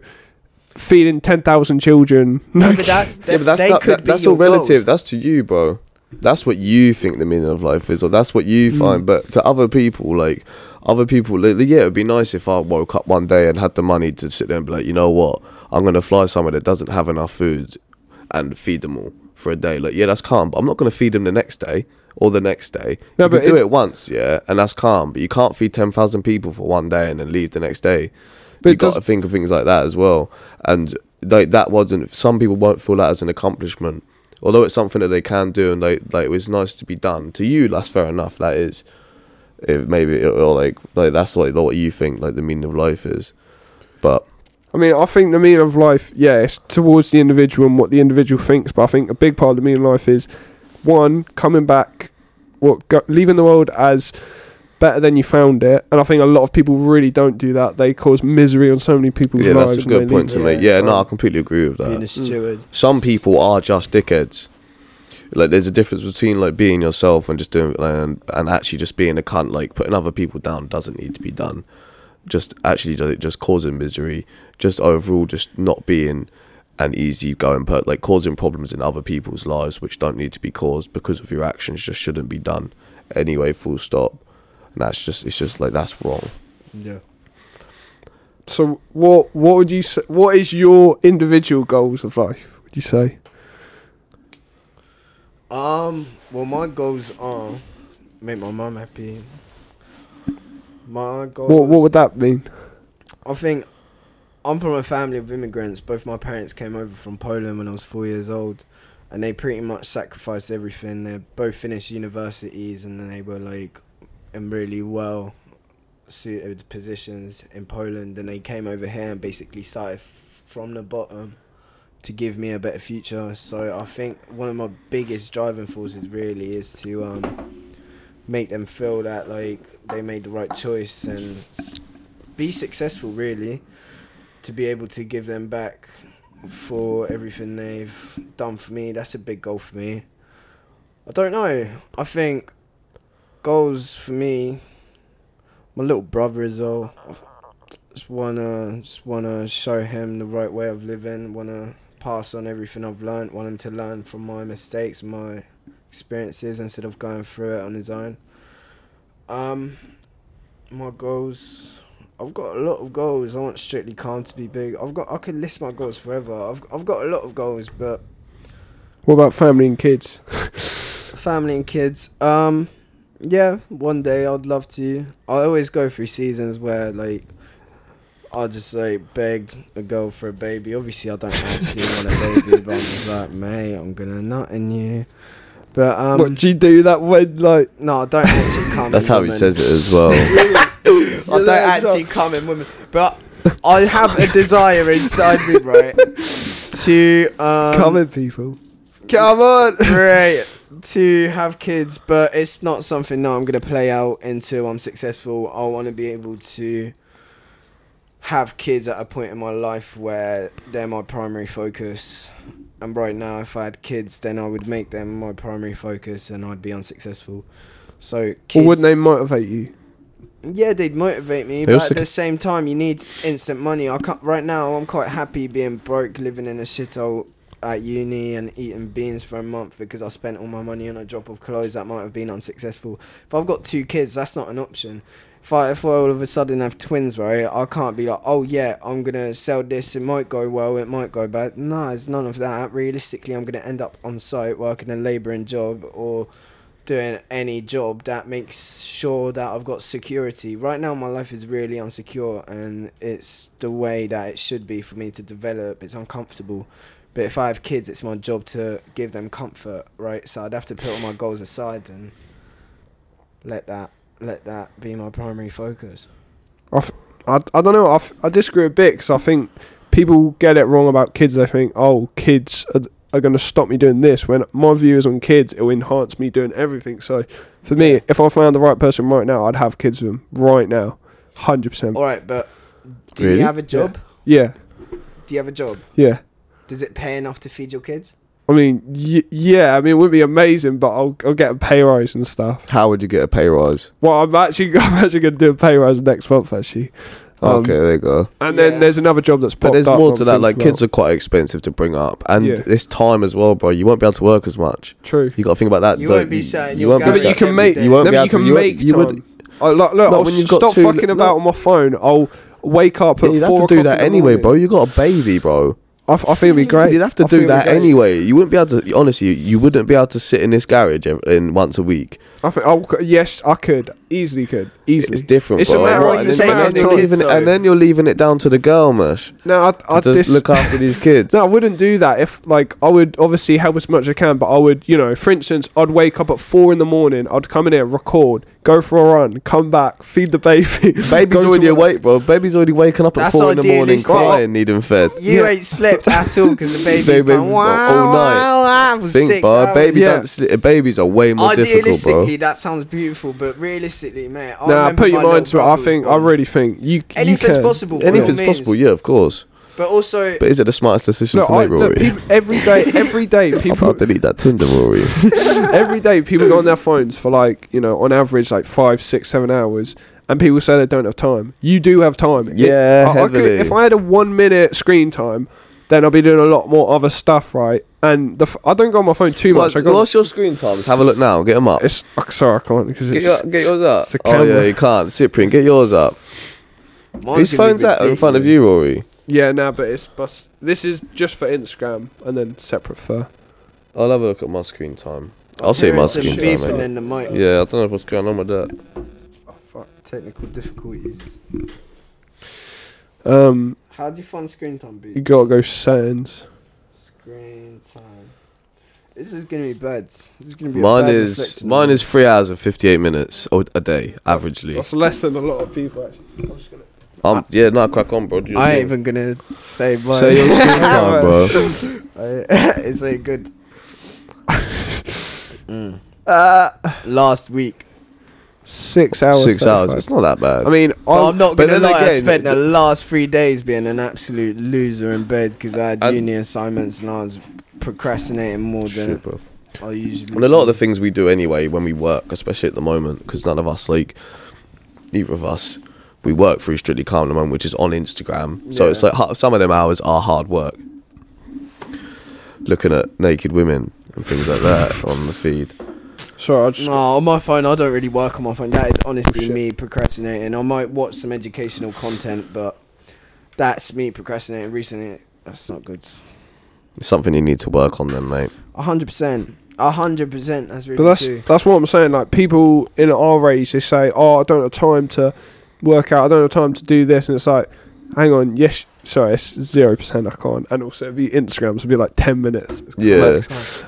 feeding ten thousand children? No, but that's, they, yeah, but that's, they not, could that, be that's all relative. Goals. That's to you, bro. That's what you think the meaning of life is, or that's what you mm. find. But to other people, like, other people, yeah, it would be nice if I woke up one day and had the money to sit there and be like, you know what, I'm going to fly somewhere that doesn't have enough food and feed them all for a day. Like, yeah, that's calm, but I'm not going to feed them the next day or the next day. No, you but can do it, it once, yeah, and that's calm, but you can't feed ten thousand people for one day and then leave the next day. You've got to think of things like that as well. And like that wasn't, some people won't feel that as an accomplishment. Although it's something that they can do and like, like it's nice to be done. To you, that's fair enough, that is. It maybe it, or like like that's like what you think like the meaning of life is. But I mean, I think the meaning of life, yeah, it's towards the individual and what the individual thinks, but I think a big part of the meaning of life is one, coming back, what go, leaving the world as better than you found it. And I think a lot of people really don't do that. They cause misery on so many people's yeah, lives. Yeah, that's a good point to make. Yeah, yeah, no, I completely agree with that. Being a steward. Mm. Some people are just dickheads. Like, there's a difference between like being yourself and just doing like, and, and actually just being a cunt. Like, putting other people down doesn't need to be done. Just actually just, just causing misery. Just overall, just not being an easygoing per like causing problems in other people's lives which don't need to be caused because of your actions just shouldn't be done anyway. Full stop. And that's just it's just like that's wrong. Yeah. So what what would you say, what is your individual goals of life? Would you say? Um, well, my goals are make my mum happy. My goals. What, what would that mean? I think I'm from a family of immigrants. Both my parents came over from Poland when I was four years old, and they pretty much sacrificed everything. They both finished universities, and then they were like in really well suited positions in Poland, and they came over here and basically started f- from the bottom to give me a better future. So I think one of my biggest driving forces really is to um, make them feel that like they made the right choice and be successful, really, to be able to give them back for everything they've done for me. That's a big goal for me. I don't know. I think goals for me, my little brother as well, just wanna, just wanna show him the right way of living, wanna pass on everything I've learned, want him to learn from my mistakes, my experiences, instead of going through it on his own. Um, my goals, I've got a lot of goals. I want Strictly Calm to be big. I've got, I could list my goals forever. I've, I've got a lot of goals, but. What about family and kids? Family and kids. Um, yeah, one day I'd love to. I always go through seasons where, like, I'll just, like, beg a girl for a baby. Obviously, I don't actually want a baby, but I'm just like, mate, I'm going to nut in you. But, um... What, do you do that when, like... No, I don't actually come in women. That's how he says it as well. I don't actually come in women. But I have a desire inside me, right, to, um... Come in, people. Come on! Right, to have kids, but it's not something that I'm going to play out until I'm successful. I want to be able to have kids at a point in my life where they're my primary focus. And right now, if I had kids, then I would make them my primary focus and I'd be unsuccessful. So, kids... Or wouldn't they motivate you? Yeah, they'd motivate me, they but at the same time, you need instant money. I can't, right now, I'm quite happy being broke, living in a shithole at uni and eating beans for a month because I spent all my money on a drop of clothes that might have been unsuccessful. If I've got two kids, that's not an option. If I, if I all of a sudden have twins, right, I can't be like, oh, yeah, I'm going to sell this. It might go well. It might go bad. No, it's none of that. Realistically, I'm going to end up on site working a labouring job or doing any job that makes sure that I've got security. Right now, my life is really insecure, and it's the way that it should be for me to develop. It's uncomfortable. But if I have kids, it's my job to give them comfort, right? So I'd have to put all my goals aside and let that. Let that be my primary focus. I, f- I, I don't know. I, f- I disagree a bit because I think people get it wrong about kids. They think, oh, kids are, are going to stop me doing this. When my view is on kids, it will enhance me doing everything. So for me, if I found the right person right now, I'd have kids with them right now. one hundred percent. All right, but do really? you have a job? Yeah. yeah. Do you have a job? Yeah. Does it pay enough to feed your kids? I mean, y- yeah, I mean, it wouldn't be amazing, but I'll I'll get a pay rise and stuff. How would you get a pay rise? Well, I'm actually I'm actually going to do a pay rise next month, actually. Um, okay, there you go. And yeah. then there's another job that's popped up. But there's up more to that, like, about. Kids are quite expensive to bring up. And yeah. it's time as well, bro. You won't be able to work as much. True. You got to think about that. You though. won't be saying you, you won't be But you can make, you won't be able you can to, make you time. Would, I, like, look, no, I'll when you've stop got to, fucking look, about on my phone. I'll wake up yeah, at four o'clock. You'd have to do that anyway, bro. You got a baby, bro. I, f- I think it'd be great. You'd have to I do that anyway. You wouldn't be able to. Honestly, you, you wouldn't be able to sit in this garage in, in once a week. I think. Oh yes, I could easily. Could easily. It's different. It's bro. a matter right. of and, and, and then you're leaving it down to the girl, mush. No, I'd, I'd just dis- look after these kids. No, I wouldn't do that. If like, I would obviously help as much as I can, but I would, you know, for instance, I'd wake up at four in the morning. I'd come in here, record, go for a run, come back, feed the baby. Baby's already awake, bro. Baby's already waking up at That's four in the morning, crying, needing fed. You yeah. ain't slept at all because the baby's baby, going wow, all night. Wow, wow, Think, bro, baby yeah. don't sleep. Babies are way more difficult, bro. Idealistically, that sounds beautiful, but realistically, man, I nah, put your mind to it. I think, I really think you, anything's you possible. Anything's possible, yeah, of course. But also, but is it the smartest decision no, to make, I, Rory? Look, people, every day, every day, people. I'll delete that Tinder, Rory. Every day, people go on their phones for like, you know, on average, like five, six, seven hours, and people say they don't have time. You do have time. Yeah, it, I, I could, if I had a one-minute screen time, then I'll be doing a lot more other stuff, right? And the f- I don't go on my phone too much. What's, I what's your screen times? Have a look now. Get them up. It's, oh, sorry, I can't. Because get, your, get yours up. It's a oh yeah, you can't. Cyprian, get yours up. Mine's Whose phone's that in front of you, Rory? Yeah, no, nah, but it's bus- this is just for Instagram and then separate for. I'll have a look at my screen time. I'll I see my screen time. In the mic. Yeah, I don't know what's going on with that. Oh fuck! Technical difficulties. Um. How do you find screen time? Beats? You gotta go settings. Screen time. This is gonna be bad. This is gonna be. Mine a bad is mine is three hours and fifty-eight minutes a day, averagely. That's less than a lot of people actually. I'm just gonna. Um, yeah, no, crack on, bro. Just, I ain't yeah. even gonna say mine. Say your screen time, bro. It's a good. mm. uh, Last week, six hours. Six hours. Five. It's not that bad. I mean, well, I'm not gonna lie. Again, I spent the last three days being an absolute loser in bed because I had I, uni assignments and I was procrastinating more than shit, I usually. And a lot of the things we do anyway when we work, especially at the moment, because none of us, like, either of us. We work through Strictly Calm at the moment, which is on Instagram. Yeah. So it's like some of them hours are hard work. looking at naked women and things like that on the feed. Sorry, I just... No, on my phone, I don't really work on my phone. That is honestly Shit. me procrastinating. I might watch some educational content, but that's me procrastinating recently. That's not good. It's something you need to work on then, mate. one hundred percent. A hundred percent. That's really. But that's true. That's what I'm saying. Like people in our age, they say, "Oh, I don't have time to work out. I don't have time to do this." And it's like, hang on, yes, sorry, it's zero percent. I can't. And also, if you Instagram, it'll be like ten minutes. Yeah.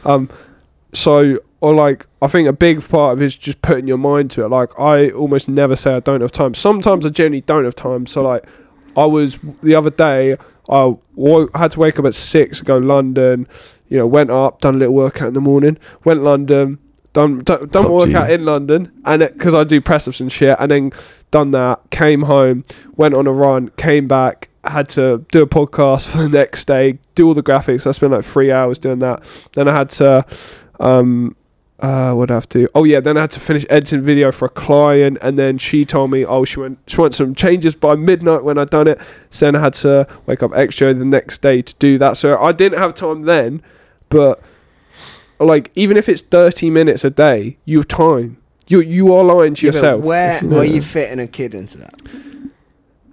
Um. So, or like, I think a big part of it is just putting your mind to it. Like, I almost never say I don't have time. Sometimes I genuinely don't have time. So, like, I was the other day. I had to wake up at six, go London. You know, went up, done a little workout in the morning, went London, done done, done workout in London, and because I do press-ups and shit, and then done that, came home, went on a run, came back, had to do a podcast for the next day, do all the graphics. I spent like three hours doing that. Then I had to, um, uh, what did I have to do? Oh yeah, then I had to finish editing video for a client, and then she told me, oh, she went, she wants some changes by midnight when I'd done it. So then I had to wake up extra the next day to do that. So I didn't have time then. But, like, even if it's thirty minutes a day, you have time. You you are lying to yeah, yourself. Where yeah. are you fitting a kid into that?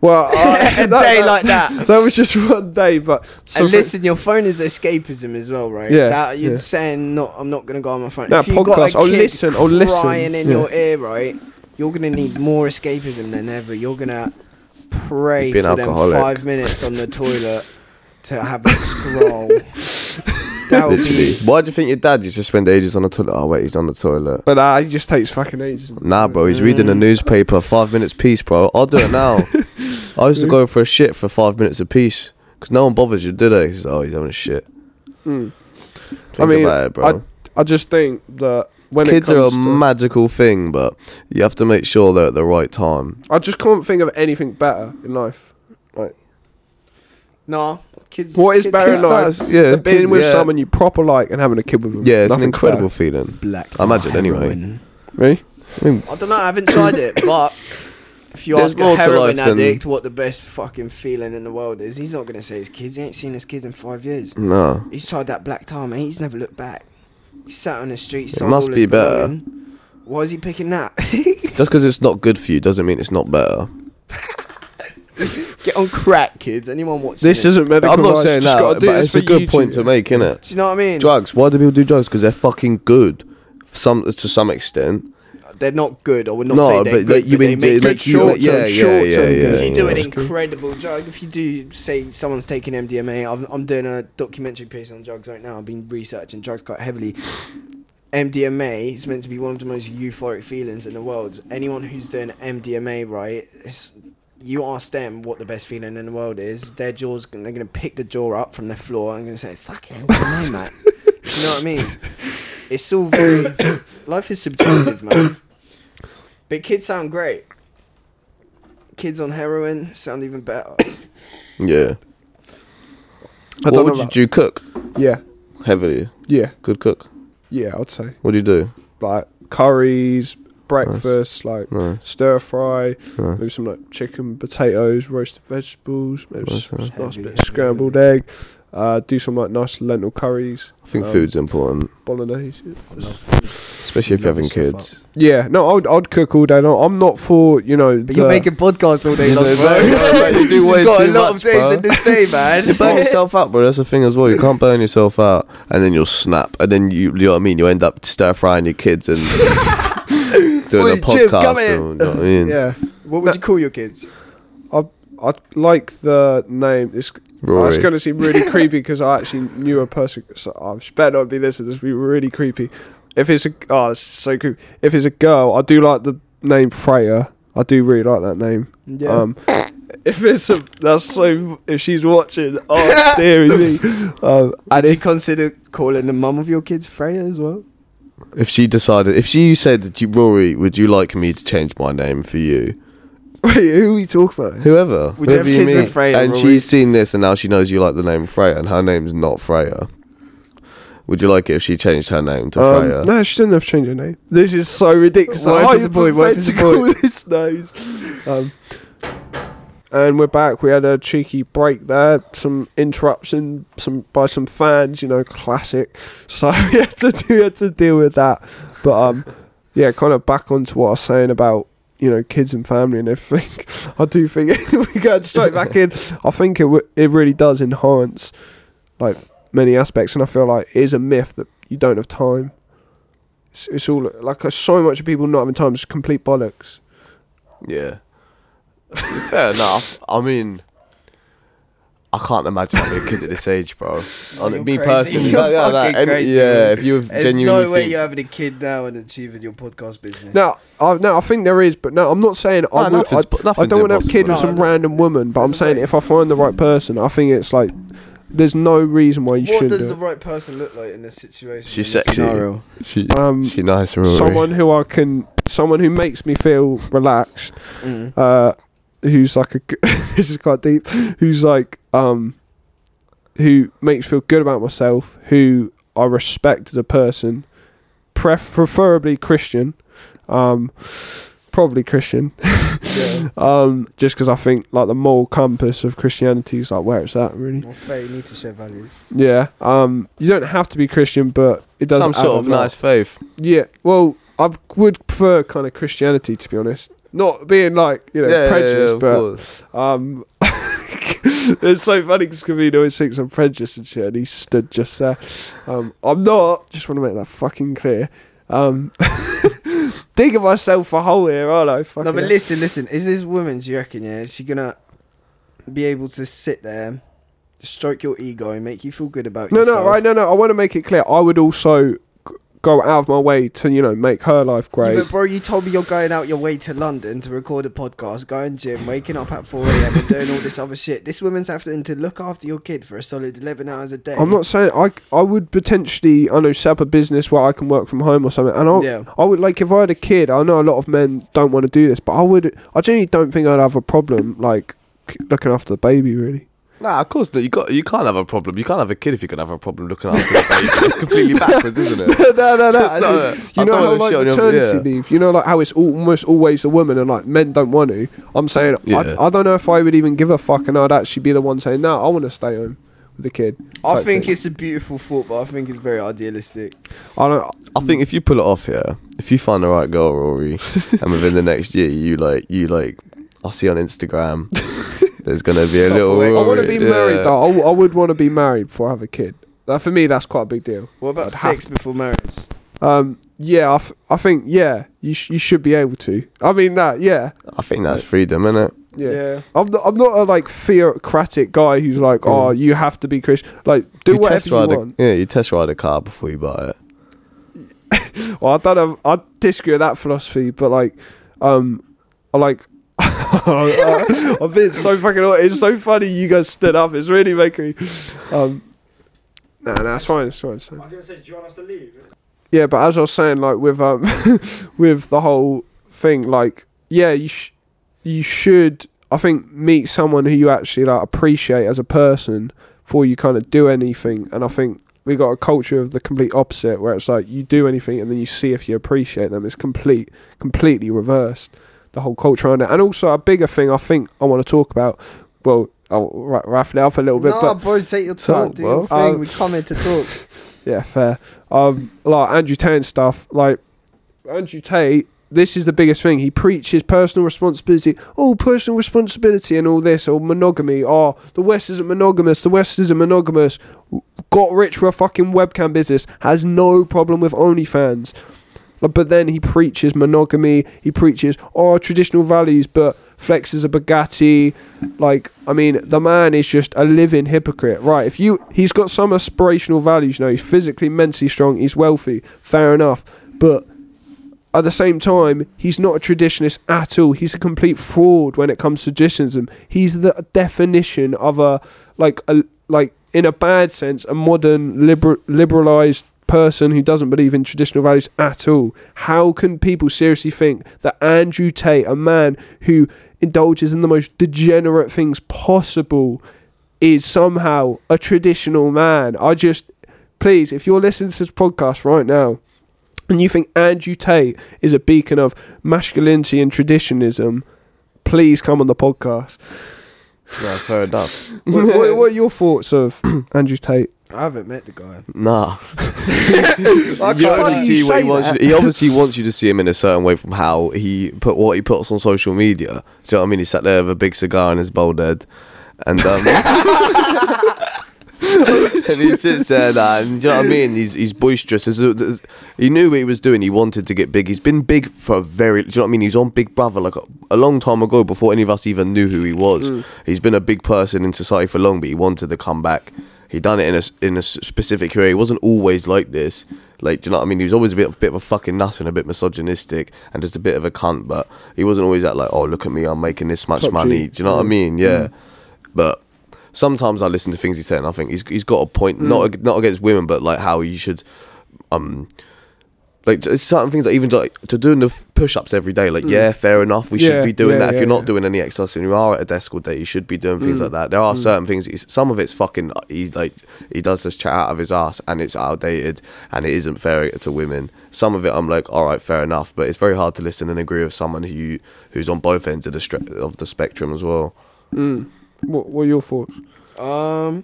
Well, I, a that, day that, like that. That was just one day, but... So and listen, your phone is escapism as well, right? Yeah. That, you're yeah. saying, not, I'm not going to go on my phone. That if you've got a kid I'll listen, I'll crying listen. in yeah. your ear, right, you're going to need more escapism than ever. You're going to pray for alcoholic. them five minutes on the toilet to have a scroll. Literally. Why do you think your dad used to spend ages on the toilet? Oh wait, he's on the toilet. But nah, he just takes fucking ages. Nah, bro, he's mm. reading a newspaper, five minutes piece, bro. I'll do it now. I used to go for a shit for five minutes a piece because no one bothers you, do they? He's like, oh, he's having a shit. Mm. Think I mean, about it, bro. I, I just think that when kids it comes are a to magical thing, but you have to make sure they're at the right time. I just can't think of anything better in life. Like, nah. Kids, what is better than like, yeah, being kid, with yeah. someone you proper like and having a kid with them? Yeah, it's Nothing an incredible fair. feeling. Black I imagine heroin. anyway. Really? I, mean, I don't know. I haven't tried it, but if you ask a heroin addict what the best fucking feeling in the world is, he's not going to say his kids. He ain't seen his kids in five years. No, he's tried that black tar, man. He's never looked back. He sat on the street. It must be better. Blowing. Why is he picking that? Just because it's not good for you doesn't mean it's not better. Get on crack, kids. Anyone watching this? This isn't medical. I'm not advice. saying that, but it's a good YouTube, point to yeah. make, innit? Do you know what I mean? Drugs. Why do people do drugs? Because they're fucking good. Some to some extent. They're not good. I would not no, say they're but good. You but mean they make like short term? Yeah, yeah, yeah, yeah, yeah. If you do yeah, an incredible drug, if you do say someone's taking M D M A, I'm, I'm doing a documentary piece on drugs right now. I've been researching drugs quite heavily. M D M A is meant to be one of the most euphoric feelings in the world. Anyone who's doing M D M A, right? It's, you ask them what the best feeling in the world is, their jaw's gonna, they're going to pick the jaw up from the floor and going to say, it's fucking hell, mate. You know what I mean? It's all very... life is subjective, man. But kids sound great. Kids on heroin sound even better. Yeah. I what would you do? Cook? Yeah. Heavily? Yeah. Good cook? Yeah, I'd say. What do you do? Like curries... breakfast, nice. like nice. stir fry, nice. maybe some like chicken, potatoes, roasted vegetables, maybe nice, some nice. nice bit of scrambled egg, uh, do some like nice lentil curries. I think um, food's important. Bolognese. Especially if you're having kids. Up. Yeah, no, I would, I would cook all day long. I'm not for, you know... But you're making podcasts all day long, bro. bro. You do way You've got too a lot much, of days bro. in this day, man. You burn yourself out, bro. That's the thing as well. You can't burn yourself out and then you'll snap. And then, you, you know what I mean? You end up stir-frying your kids and... doing Wait, a podcast Jim, come or, know what I mean? Yeah. What would you call your kids? I I like the name. It's oh, it's going to seem really creepy because I actually knew a person. So I better not be listening. This would be really creepy. If it's a oh, it's so creepy. If it's a girl, I do like the name Freya. I do really like that name. Yeah. Um, if it's a that's so. If she's watching, oh dear me. Um, would you if, consider calling the mum of your kids Freya as well? If she decided, if she said, that you, Rory, would you like me to change my name for you? Wait, who are we talking about? Whoever. Would whoever you have kids with Freya? And Rory? She's seen this and now she knows you like the name Freya and her name's not Freya. Would you like it if she changed her name to um, Freya? No, she didn't have to change her name. This is so ridiculous. Why is the boy? Why is the boy? This nose. Um, And we're back. We had a cheeky break there, some interruption some by some fans, you know, classic. So we had to do, we had to deal with that. But um, yeah, kind of back onto what I was saying about, you know, kids and family and everything. I do think we go straight back in. I think it w- it really does enhance like many aspects, and I feel like it is a myth that you don't have time. It's, it's all like so much of people not having time is complete bollocks. Yeah. Fair enough. I mean, I can't imagine having a kid at this age, bro. You're me crazy. Personally, you're like, yeah, like, any, crazy, yeah. If you genuinely, there's no way you're having a kid now and achieving your podcast business. No, I, no, I think there is, but no, I'm not saying no, I, would, I. I don't want to have a kid no, with some no, random woman, but I'm saying like, if I find the right person, I think it's like there's no reason why you should. What does do the right person look like in this situation? She's sexy. She, um, she nice. Rory. Someone who I can, someone who makes me feel relaxed. Mm. Uh, who's like a this is quite deep who's like um who makes me feel good about myself, who I respect as a person, pref- preferably Christian, um probably Christian. Yeah. Um just because I think like the moral compass of Christianity is like where it's at, really. Well, faith, you need to share values. Yeah. Um you don't have to be Christian, but it doesn't some sort of nice faith. Yeah, well, I would prefer kind of Christianity, to be honest. Not being like, you know, yeah, prejudiced, yeah, yeah, but um, it's so funny because Kavino always thinks I'm prejudiced and shit, and he stood just there. Um, I'm not, just want to make that fucking clear. Um, digging myself a hole here, aren't I? Fucking no, but listen, listen, is this woman, do you reckon, yeah, is she gonna be able to sit there, stroke your ego, and make you feel good about no, yourself? No, no, right, no, no, I want to make it clear, I would also go out of my way to, you know, make her life great. Yeah, but bro, you told me you're going out your way to London to record a podcast, going gym, waking up at four a.m. and doing all this other shit. This woman's having to look after your kid for a solid eleven hours a day. I'm not saying I I would potentially, I know, set up a business where I can work from home or something, and I yeah. I would, like, if I had a kid, I know a lot of men don't want to do this, but I would, I genuinely don't think I'd have a problem like looking after the baby, really. Nah, of course not. You got, you can't have a problem. You can't have a kid if you're going to have a problem looking after a baby. It's completely backwards, isn't it? no, no, no. no. See, you I know how, like, maternity yeah. leave, you know, like, how it's all, almost always a woman and, like, men don't want to. I'm saying, yeah. I, I don't know if I would even give a fuck and I'd actually be the one saying, no, I want to stay home with the kid. I think thing. It's a beautiful thought, but I think it's very idealistic. I don't. I think if you pull it off, yeah, if you find the right girl, Rory, and within the next year, you, like, you, like, I'll see on Instagram... There's going to be a little... I want to be yeah. married, though. I, w- I would want to be married before I have a kid. That, for me, that's quite a big deal. What about I'd sex before marriage? Um, yeah, I, f- I think, yeah, you sh- you should be able to. I mean, that, yeah. I think that's freedom, isn't it? Yeah. yeah. I'm not, I'm not a, like, theocratic guy who's like, oh, mm. you have to be Christian. Like, do you whatever you want. A, yeah, you test ride a car before you buy it. Well, I don't know. I disagree with that philosophy, but, like, um, I, like... I've been so fucking awkward. It's so funny you guys stood up. It's really making me um, nah nah it's fine it's fine, it's fine. I was going to say, do you want us to leave? Yeah, but as I was saying, like, with um with the whole thing, like, yeah, you sh- you should, I think, meet someone who you actually, like, appreciate as a person before you kind of do anything. And I think we got a culture of the complete opposite, where it's like you do anything and then you see if you appreciate them. It's complete completely reversed, the whole culture around it. And also a bigger thing I think I want to talk about, well, I'll ra- raffle it up a little bit. Nah, but bro, take your time, talk, do bro. your thing. Um, we come here to talk. Yeah, fair. Um, like Andrew Tate and stuff, like, Andrew Tate, this is the biggest thing. He preaches personal responsibility. Oh, personal responsibility and all this, or monogamy. Oh, the West isn't monogamous. The West isn't monogamous. Got rich for a fucking webcam business. Has no problem with OnlyFans. But then he preaches monogamy, he preaches, oh, traditional values, but flexes a Bugatti. Like, I mean, the man is just a living hypocrite. Right, if you, he's got some aspirational values, you know, he's physically, mentally strong, he's wealthy, fair enough. But at the same time, he's not a traditionalist at all. He's a complete fraud when it comes to traditionalism. He's the definition of a, like, a, like, in a bad sense, a modern, liberal, liberalised person who doesn't believe in traditional values at all. How can people seriously think that Andrew Tate, a man who indulges in the most degenerate things possible, is somehow a traditional man? I just, please, if you're listening to this podcast right now and you think Andrew Tate is a beacon of masculinity and traditionism, please come on the podcast. Yeah, fair enough. what, what, what are your thoughts of Andrew Tate? I haven't met the guy. Nah. I you only see you what he wants. You, he obviously wants you to see him in a certain way from how he put what he puts on social media. Do you know what I mean? He sat there with a big cigar in his bald head, and um, and he sits there. And do you know what I mean? He's he's boisterous. There's a, there's, he knew what he was doing. He wanted to get big. He's been big for a very. Do you know what I mean? He's on Big Brother like a, a long time ago before any of us even knew who he was. Mm. He's been a big person in society for long, but he wanted to come back. He done it in a in a specific way. He wasn't always like this. Like, do you know what I mean? He was always a bit, a bit of a fucking nut and a bit misogynistic and just a bit of a cunt. But he wasn't always that like, oh, look at me, I'm making this much Top money. G. Do you know mm. what I mean? Yeah. Mm. But sometimes I listen to things he said and I think he's he's got a point. Mm. Not not against women, but like how you should, um, like certain things like even to, like to doing the push-ups every day. Like mm. yeah, fair enough. We yeah, should be doing yeah, that. Yeah, if you're yeah, not yeah. doing any exercise and you are at a desk all day, you should be doing things mm. like that. There are mm. certain things. Some of it's fucking. He like he does this chat out of his ass, and it's outdated, and it isn't fair to women. Some of it, I'm like, all right, fair enough. But it's very hard to listen and agree with someone who who's on both ends of the stre- of the spectrum as well. Mm. What What are your thoughts? Um.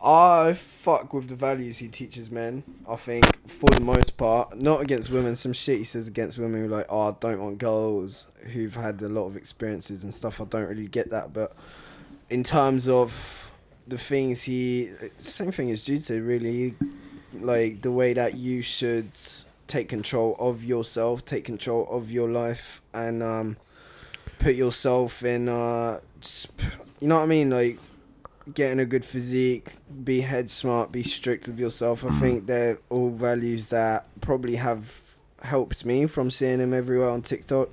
I fuck with the values he teaches men, I think, for the most part. Not against women. Some shit he says against women who like, oh, I don't want girls who've had a lot of experiences and stuff. I don't really get that. But in terms of the things he... Same thing as Jude said, really. Like, the way that you should take control of yourself, take control of your life, and um, put yourself in... Uh, you know what I mean? Like... Getting a good physique, be head smart, be strict with yourself. I think they're all values that probably have helped me from seeing him everywhere on TikTok.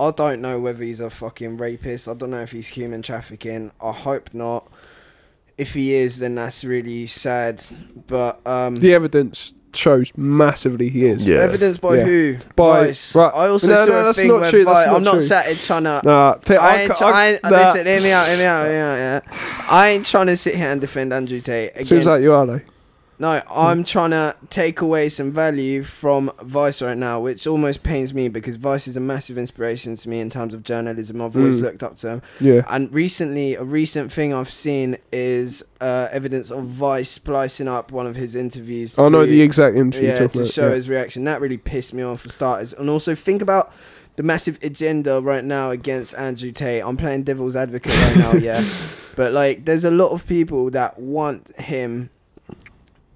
I don't know whether he's a fucking rapist. I don't know if he's human trafficking. I hope not. If he is, then that's really sad. But um, the evidence shows massively he is. Yeah. Evidence by yeah. who? By Vice. Right. I also no, saw no, a that's thing not where true, Vice. Not I'm true. Not sat here trying to. Nah, th- I ain't, I c- I ain't, I, nah. Listen, hear me out, hear me out, hear me out. Yeah. I ain't trying to sit here and defend Andrew Tate. Again. Seems like you are though. No, I'm trying to take away some value from Vice right now, which almost pains me because Vice is a massive inspiration to me in terms of journalism. I've always mm. looked up to him. Yeah. And recently, a recent thing I've seen is uh, evidence of Vice splicing up one of his interviews. I know the exact interview. Yeah, to show yeah. his reaction. That really pissed me off for starters. And also think about the massive agenda right now against Andrew Tate. I'm playing devil's advocate right now, yeah. But like, there's a lot of people that want him...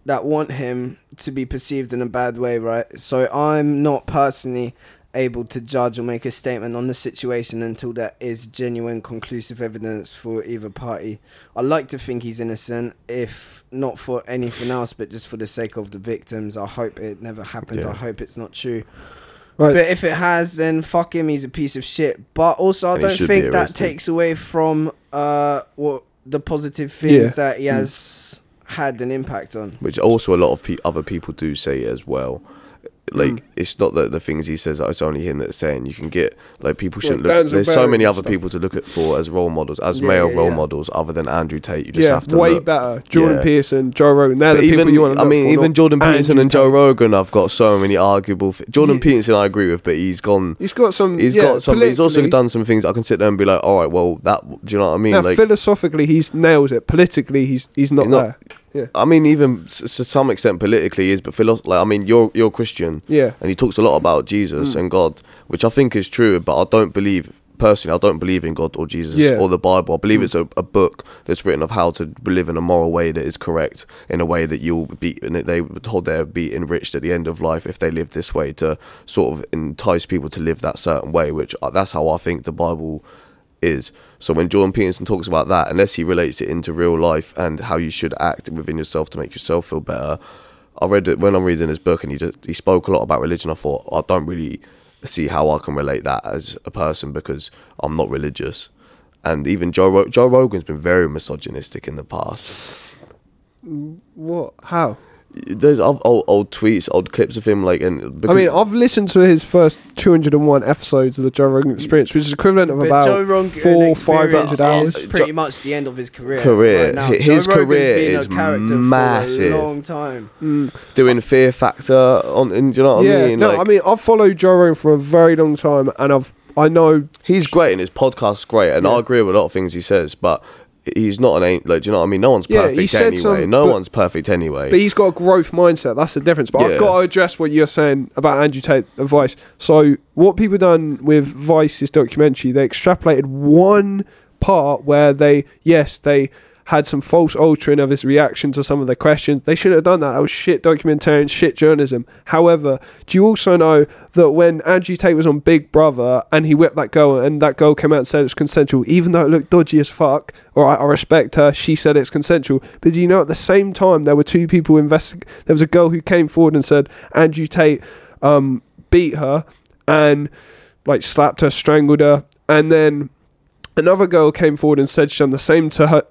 that want him to be perceived in a bad way, right? So I'm not personally able to judge or make a statement on the situation until there is genuine, conclusive evidence for either party. I like to think he's innocent, if not for anything else, but just for the sake of the victims. I hope it never happened. Yeah. I hope it's not true. Right. But if it has, then fuck him, he's a piece of shit. But also, I and don't think that takes away from uh, what the positive things yeah. that he has... Mm. had an impact on, which also a lot of pe- other people do say as well. Like mm. it's not that the things he says, it's only him that's saying. You can get like people shouldn't well, look at, there's so many other stuff. People to look at for as role models, as yeah, male yeah, role yeah. models other than Andrew Tate. You just yeah, have to way look. Better Jordan yeah. Peterson, Joe Rogan, they're but the even, people you want to I mean look for, even Jordan Peterson and Joe Rogan. I've got so many arguable fi- Jordan yeah. Peterson I agree with, but he's gone he's got some he's yeah, got some he's also done some things I can sit there and be like, alright, well that, do you know what I mean? Now, like, philosophically he's nails it, politically he's he's not he's there not, Yeah. I mean, even s- to some extent politically he is, but philosoph- like I mean, you're you're Christian, yeah, and he talks a lot about Jesus mm. and God, which I think is true, but I don't believe personally. I don't believe in God or Jesus yeah. or the Bible. I believe mm. it's a, a book that's written of how to live in a moral way that is correct, in a way that you'll be, and they were told they'll be enriched at the end of life if they live this way, to sort of entice people to live that certain way. Which uh, that's how I think the Bible is. So when Jordan Peterson talks about that, unless he relates it into real life and how you should act within yourself to make yourself feel better, I read it when I'm reading his book, and he just, he spoke a lot about religion. I thought, I don't really see how I can relate that as a person because I'm not religious. And even Joe Rog- Joe Rogan's been very misogynistic in the past. What? How? There's old, old, old tweets, old clips of him, like, and I mean, I've listened to his first two hundred one episodes of the Joe Rogan Experience, which is equivalent of about four, five hundred hours. Pretty much the end of his career. Career, right now. His Joe career is massive. For a long time, mm. doing Fear Factor on, and, do you know what yeah, I mean? No, like, I mean I've followed Joe Rogan for a very long time, and I've I know he's great and his podcast's great, and yeah. I agree with a lot of things he says, but he's not an like, do you know what I mean? No one's perfect yeah, he said anyway. Some, no but, one's perfect anyway. But he's got a growth mindset. That's the difference. But yeah. I've got to address what you're saying about Andrew Tate and Vice. So what people done with Vice's documentary, they extrapolated one part where they, yes, they had some false altering of his reaction to some of the questions. They shouldn't have done that. That was shit documentarian, shit journalism. However, do you also know that when Andrew Tate was on Big Brother and he whipped that girl and that girl came out and said it was consensual, even though it looked dodgy as fuck, all right, I respect her, she said it's consensual. But do you know at the same time there were two people investigating? There was a girl who came forward and said Andrew Tate um, beat her and like slapped her, strangled her, and then another girl came forward and said she'd done the same to her,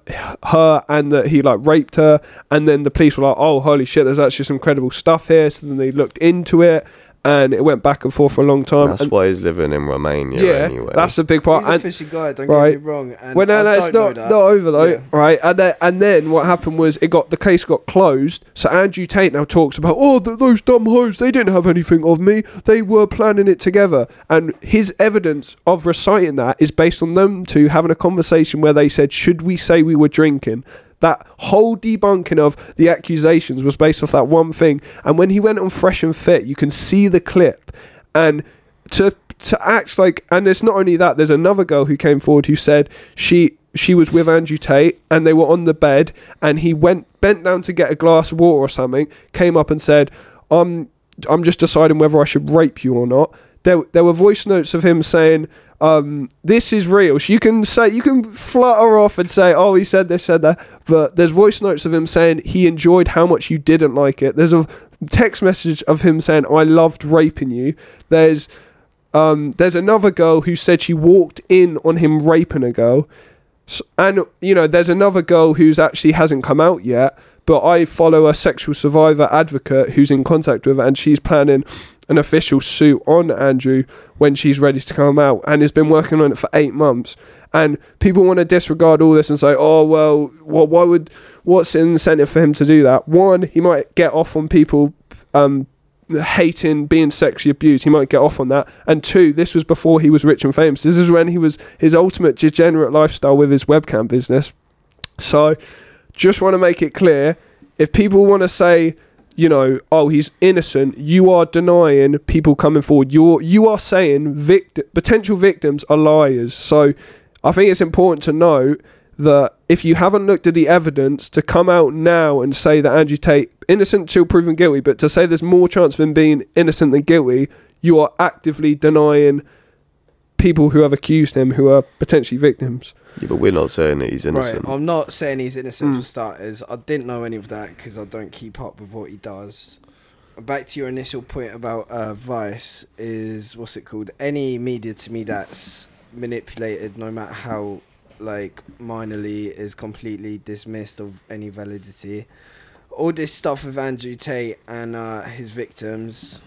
her and that he like raped her, and then the police were like, oh, holy shit, there's actually some credible stuff here. So then they looked into it and it went back and forth for a long time. That's and why he's living in Romania yeah, anyway. That's a big part. He's and, a fishy guy, don't right. get me wrong. And well, no, no, it's not, not over though. Yeah. Right? And then, and then what happened was it got the case got closed. So Andrew Tate now talks about, oh, th- those dumb hoes, they didn't have anything of me. They were planning it together. And his evidence of reciting that is based on them two having a conversation where they said, should we say we were drinking? That whole debunking of the accusations was based off that one thing. And when he went on Fresh and Fit, you can see the clip. And to to act like... And it's not only that. There's another girl who came forward who said she she was with Andrew Tate and they were on the bed and he went bent down to get a glass of water or something, came up and said, I'm, I'm just deciding whether I should rape you or not. There, there were voice notes of him saying... Um, this is real. So you can say, you can flutter off and say, oh, he said this, said that. But there's voice notes of him saying he enjoyed how much you didn't like it. There's a text message of him saying, I loved raping you. There's, um, there's another girl who said she walked in on him raping a girl. So, and, you know, there's another girl who's actually hasn't come out yet, but I follow a sexual survivor advocate who's in contact with her and she's planning an official suit on Andrew when she's ready to come out and has been working on it for eight months. And people want to disregard all this and say, oh well, well why would what's the incentive for him to do that? One, he might get off on people um hating being sexually abused. He might get off on that. And two, this was before he was rich and famous. This is when he was his ultimate degenerate lifestyle with his webcam business. So just want to make it clear, if people want to say, you know, oh, he's innocent, you are denying people coming forward. You're, you are saying victi- potential victims are liars. So I think it's important to note that if you haven't looked at the evidence, to come out now and say that Andrew Tate, innocent till proven guilty, but to say there's more chance of him being innocent than guilty, you are actively denying people who have accused him who are potentially victims. Yeah, but we're not saying that he's innocent. Right, I'm not saying he's innocent mm. for starters. I didn't know any of that because I don't keep up with what he does. Back to your initial point about uh, Vice is, what's it called? Any media to me that's manipulated, no matter how like minorly, is completely dismissed of any validity. All this stuff with Andrew Tate and uh, his victims,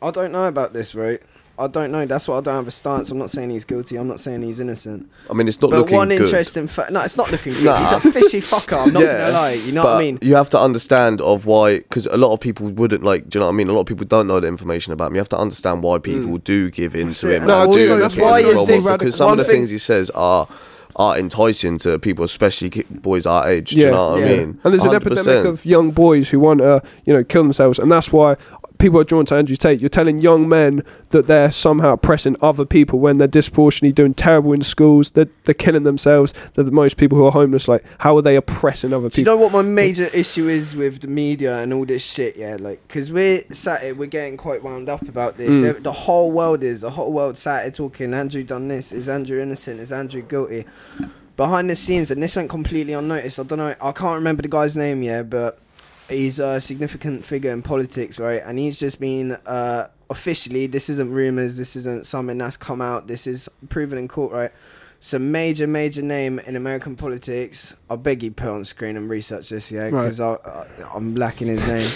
I don't know about this, right? I don't know. That's what I don't have a stance. I'm not saying he's guilty. I'm not saying he's innocent. I mean, it's not but looking good. But one interesting fact... No, it's not looking good. Nah. He's a fishy fucker. I'm not yeah, going to lie. You know what I mean? You have to understand of why... Because a lot of people wouldn't like... Do you know what I mean? A lot of people don't know the information about him. You have to understand why people mm. do give in to him. No, also, that's why you're saying... Because some of the thing- things he says are... are enticing to people, especially boys our age. Do yeah, you know what yeah. I mean? And there's one hundred percent an epidemic of young boys who want to, you know, kill themselves, and that's why people are drawn to Andrew Tate. You're telling young men that they're somehow oppressing other people when they're disproportionately doing terrible in schools. That they're, they're killing themselves. That the most people who are homeless, like, how are they oppressing other people? Do you know what my major issue is with the media and all this shit? Yeah, like, because we're sat here, we're getting quite wound up about this. Mm. The whole world is, the whole world sat here talking. Andrew done this. Is Andrew innocent? Is Andrew guilty? Behind the scenes, and this went completely unnoticed. I don't know. I can't remember the guy's name, yeah, but he's a significant figure in politics, right? And he's just been uh, officially, this isn't rumours, this isn't something that's come out, this is proven in court, right? So major, major name in American politics. I beg you, put on screen and research this, yeah, because right. I, I, I'm lacking his name.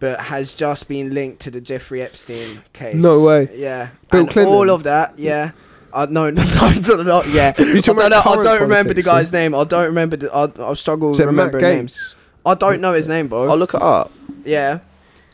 But has just been linked to the Jeffrey Epstein case. No way. Yeah. Bill and Clinton. All of that, yeah. I no, no, no, not yeah. I don't, know, I don't remember the guy's name. I don't remember. The, I I struggle with remembering names. I don't know his name, bro. I'll look it up. Yeah,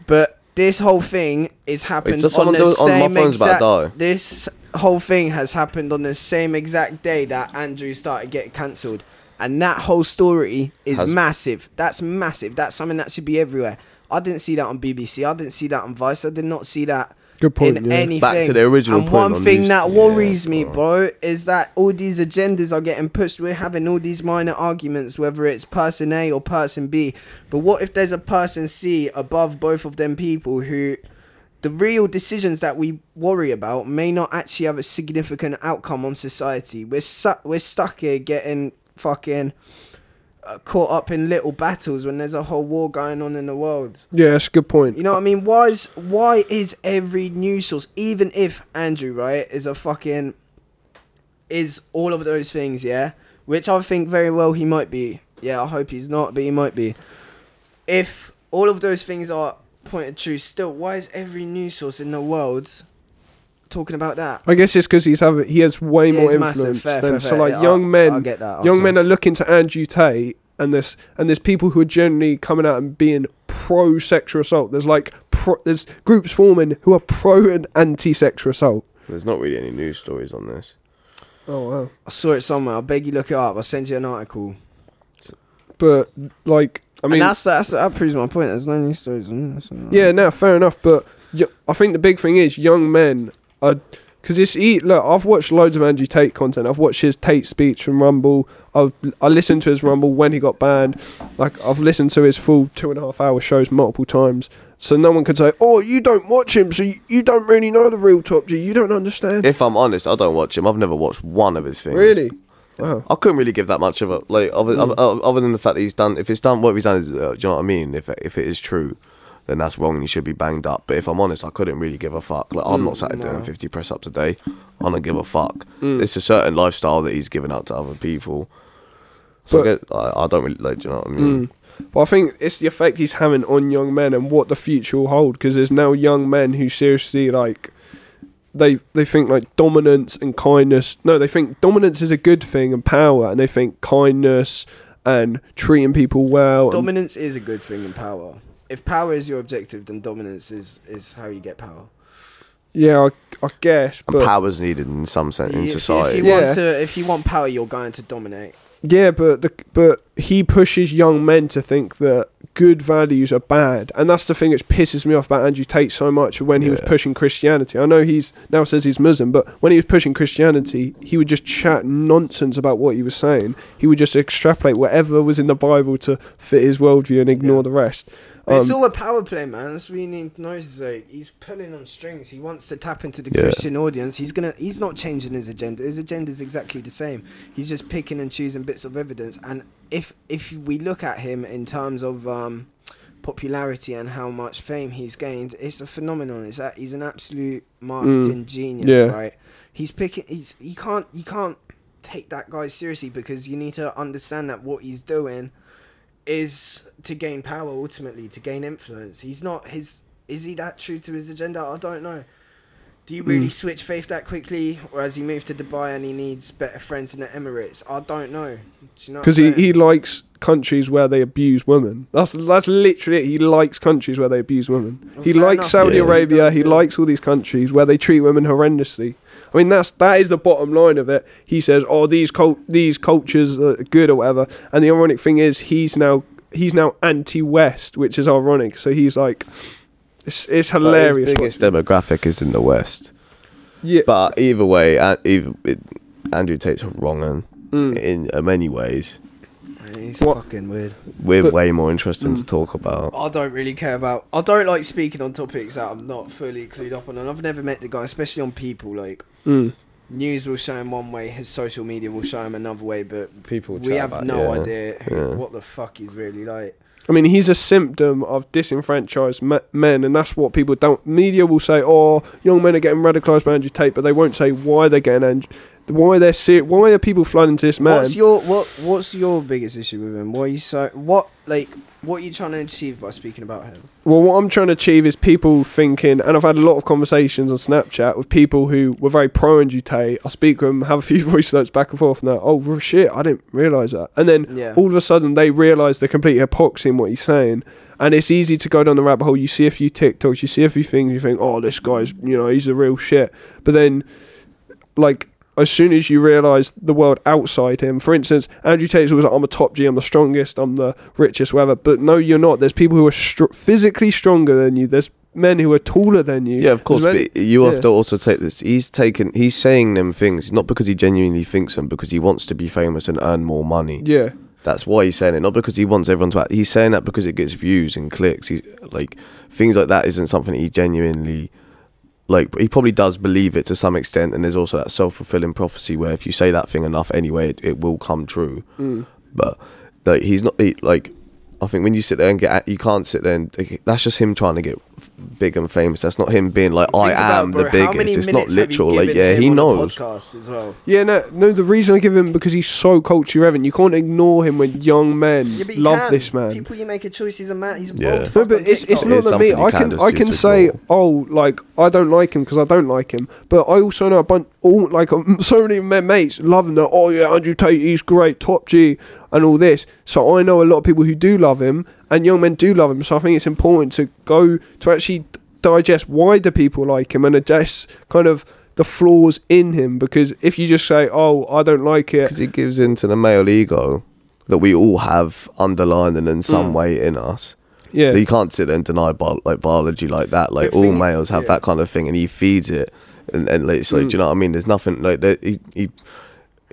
but This whole thing is happened Wait, on the same on exact... This whole thing has happened on the same exact day that Andrew started getting cancelled. And that whole story is has... massive. That's massive. That's something that should be everywhere. I didn't see that on B B C. I didn't see that on Vice. I did not see that Good point, in yeah. anything. Back to the original and point. And one on thing news. that worries yeah, me, bro, is that all these agendas are getting pushed. We're having all these minor arguments, whether it's person A or person B. But what if there's a person C above both of them people who... The real decisions that we worry about may not actually have a significant outcome on society. We're, su- we're stuck here getting... fucking uh, caught up in little battles when there's a whole war going on in the world. Yeah, that's a good point. You know what I mean? Why is why is every news source, even if Andrew, right, is a fucking, is all of those things, yeah? Which I think very well he might be. Yeah, I hope he's not, but he might be. If all of those things are pointed true still, why is every news source in the world... talking about that? I guess it's because he's having he has way he more influence fair, than fair, so fair, like yeah, young I'll, men I'll get that. young sorry. men are looking to Andrew Tate and this and there's people who are generally coming out and being pro sexual assault. There's like pro, there's groups forming who are pro and anti sexual assault. There's not really any news stories on this. Oh wow. I saw it somewhere. I beg you look it up. I'll send you an article. But like I mean and that's, that's that proves my point. There's no news stories on this. Yeah, no, fair enough, but y- I think the big thing is young men Because it's he, look, I've watched loads of Andrew Tate content. I've watched his Tate speech from Rumble. I've I listened to his Rumble when he got banned. Like I've listened to his full two and a half hour shows multiple times. So no one could say, "Oh, you don't watch him, so you, you don't really know the real Top G. You don't understand." If I'm honest, I don't watch him. I've never watched one of his things. Really? Wow. I couldn't really give that much of a like other, mm. other, other than the fact that he's done. If it's done, what he's done is, uh, do you know what I mean? If if it is true. Then that's wrong and he should be banged up. But if I'm honest, I couldn't really give a fuck. Like, I'm mm, not sat here no. doing fifty press-ups a day. I don't give a fuck. Mm. It's a certain lifestyle that he's giving out to other people. So but, I, guess, I, I don't really, like, do you know what I mean? Mm. But I think it's the effect he's having on young men and what the future will hold. Because there's now young men who seriously, like, they they think, like, dominance and kindness. No, they think dominance is a good thing and power. And they think kindness and treating people well. Dominance and, is a good thing and power. If power is your objective, then dominance is, is how you get power. Yeah, I, I guess. But and power's needed in some sense in if, society. If you, yeah. want to, if you want power, you're going to dominate. Yeah, but the, but he pushes young men to think that good values are bad. And that's the thing that pisses me off about Andrew Tate so much when he yeah. was pushing Christianity. I know he's now says he's Muslim, but when he was pushing Christianity, he would just chat nonsense about what he was saying. He would just extrapolate whatever was in the Bible to fit his worldview and ignore yeah. the rest. Um, it's all a power play, man. That's what you need to know. Is like he's pulling on strings. He wants to tap into the yeah. Christian audience. He's gonna. He's not changing his agenda. His agenda is exactly the same. He's just picking and choosing bits of evidence. And if if we look at him in terms of um, popularity and how much fame he's gained, it's a phenomenon. It's that he's an absolute marketing mm, genius, yeah. right? He's picking. He's you can't you can't take that guy seriously because you need to understand that what he's doing is to gain power, ultimately to gain influence. He's not his is he that true to his agenda? I don't know. Do you really mm. switch faith that quickly, or has he moved to Dubai and he needs better friends in the Emirates? I don't know. Do you know because he, he likes countries where they abuse women. That's that's literally it. He likes countries where they abuse women. Well, he likes enough. Saudi yeah. Arabia. He, he likes all these countries where they treat women horrendously. I mean, that's that is the bottom line of it. He says, "Oh, these cult, these cultures are good or whatever." And the ironic thing is, he's now he's now anti-West, which is ironic. So he's like, it's it's hilarious. Like his biggest demographic is in the West. Yeah, but either way, uh, either, it, Andrew Tate's wrong and mm. in uh, many ways. He's what? fucking weird. We're but, way more interesting mm. to talk about. I don't really care about... I don't like speaking on topics that I'm not fully clued up on. And I've never met the guy, especially on people. Like, mm. news will show him one way, his social media will show him another way, but people we have about, no yeah. idea who, yeah. what the fuck he's really like. I mean, he's a symptom of disenfranchised ma- men, and that's what people don't... Media will say, oh, young men are getting radicalised by Andrew Tate, but they won't say why they're getting... Andrew- Why they're ser- Why are people flooding to this man? What's your what? What's your biggest issue with him? Why are you so what? Like what are you trying to achieve by speaking about him? Well, what I'm trying to achieve is people thinking, and I've had a lot of conversations on Snapchat with people who were very pro Andrew Tate. I speak with them, have a few voice notes back and forth, and they're oh shit, I didn't realise that. And then yeah. all of a sudden they realise the complete hypocrisy in what he's saying, And it's easy to go down the rabbit hole. You see a few TikToks, you see a few things, you think, oh, this guy's, you know, he's the real shit. But then, like, as soon as you realise the world outside him, for instance, Andrew Tate's always like, I'm a top G, I'm the strongest, I'm the richest, whatever. But no, you're not. There's people who are str- physically stronger than you. There's men who are taller than you. Yeah, of course, men, but you yeah. have to also take this. He's taken, he's saying them things, not because he genuinely thinks them, because he wants to be famous and earn more money. Yeah. That's why he's saying it, not because he wants everyone to act. He's saying that because it gets views and clicks. He's, like, things like that isn't something he genuinely... Like, he probably does believe it to some extent, and there's also that self-fulfilling prophecy where if you say that thing enough anyway, it, it will come true. Mm. But, like, he's not... He, like, I think when you sit there and get... At, you can't sit there and... That's just him trying to get big and famous. That's not him being like, I am the biggest. It's not literal. Like, yeah, he knows. As well? Yeah, no, no, the reason I give him, because he's so culturally relevant. You can't ignore him when young men yeah, love this man. People, you make a choice, he's a man. He's yeah. No, but it's, it's not that me. I can, I can say, oh, like, I don't like him because I don't like him. But I also know a bunch, all, like, so many of my mates love him. They're, oh, yeah, Andrew Tate, he's great, top G, and all this. So I know a lot of people who do love him, and young men do love him. So I think it's important to go to actually digest why do people like him and address kind of the flaws in him. Because if you just say, oh, I don't like it, because it gives into the male ego that we all have underlined and in some mm. way in us. Yeah, you can't sit there and deny bi- like biology like that. Like, all males have yeah. that kind of thing, and he feeds it. And, and it's like, mm. do you know what I mean? There's nothing like that. He, he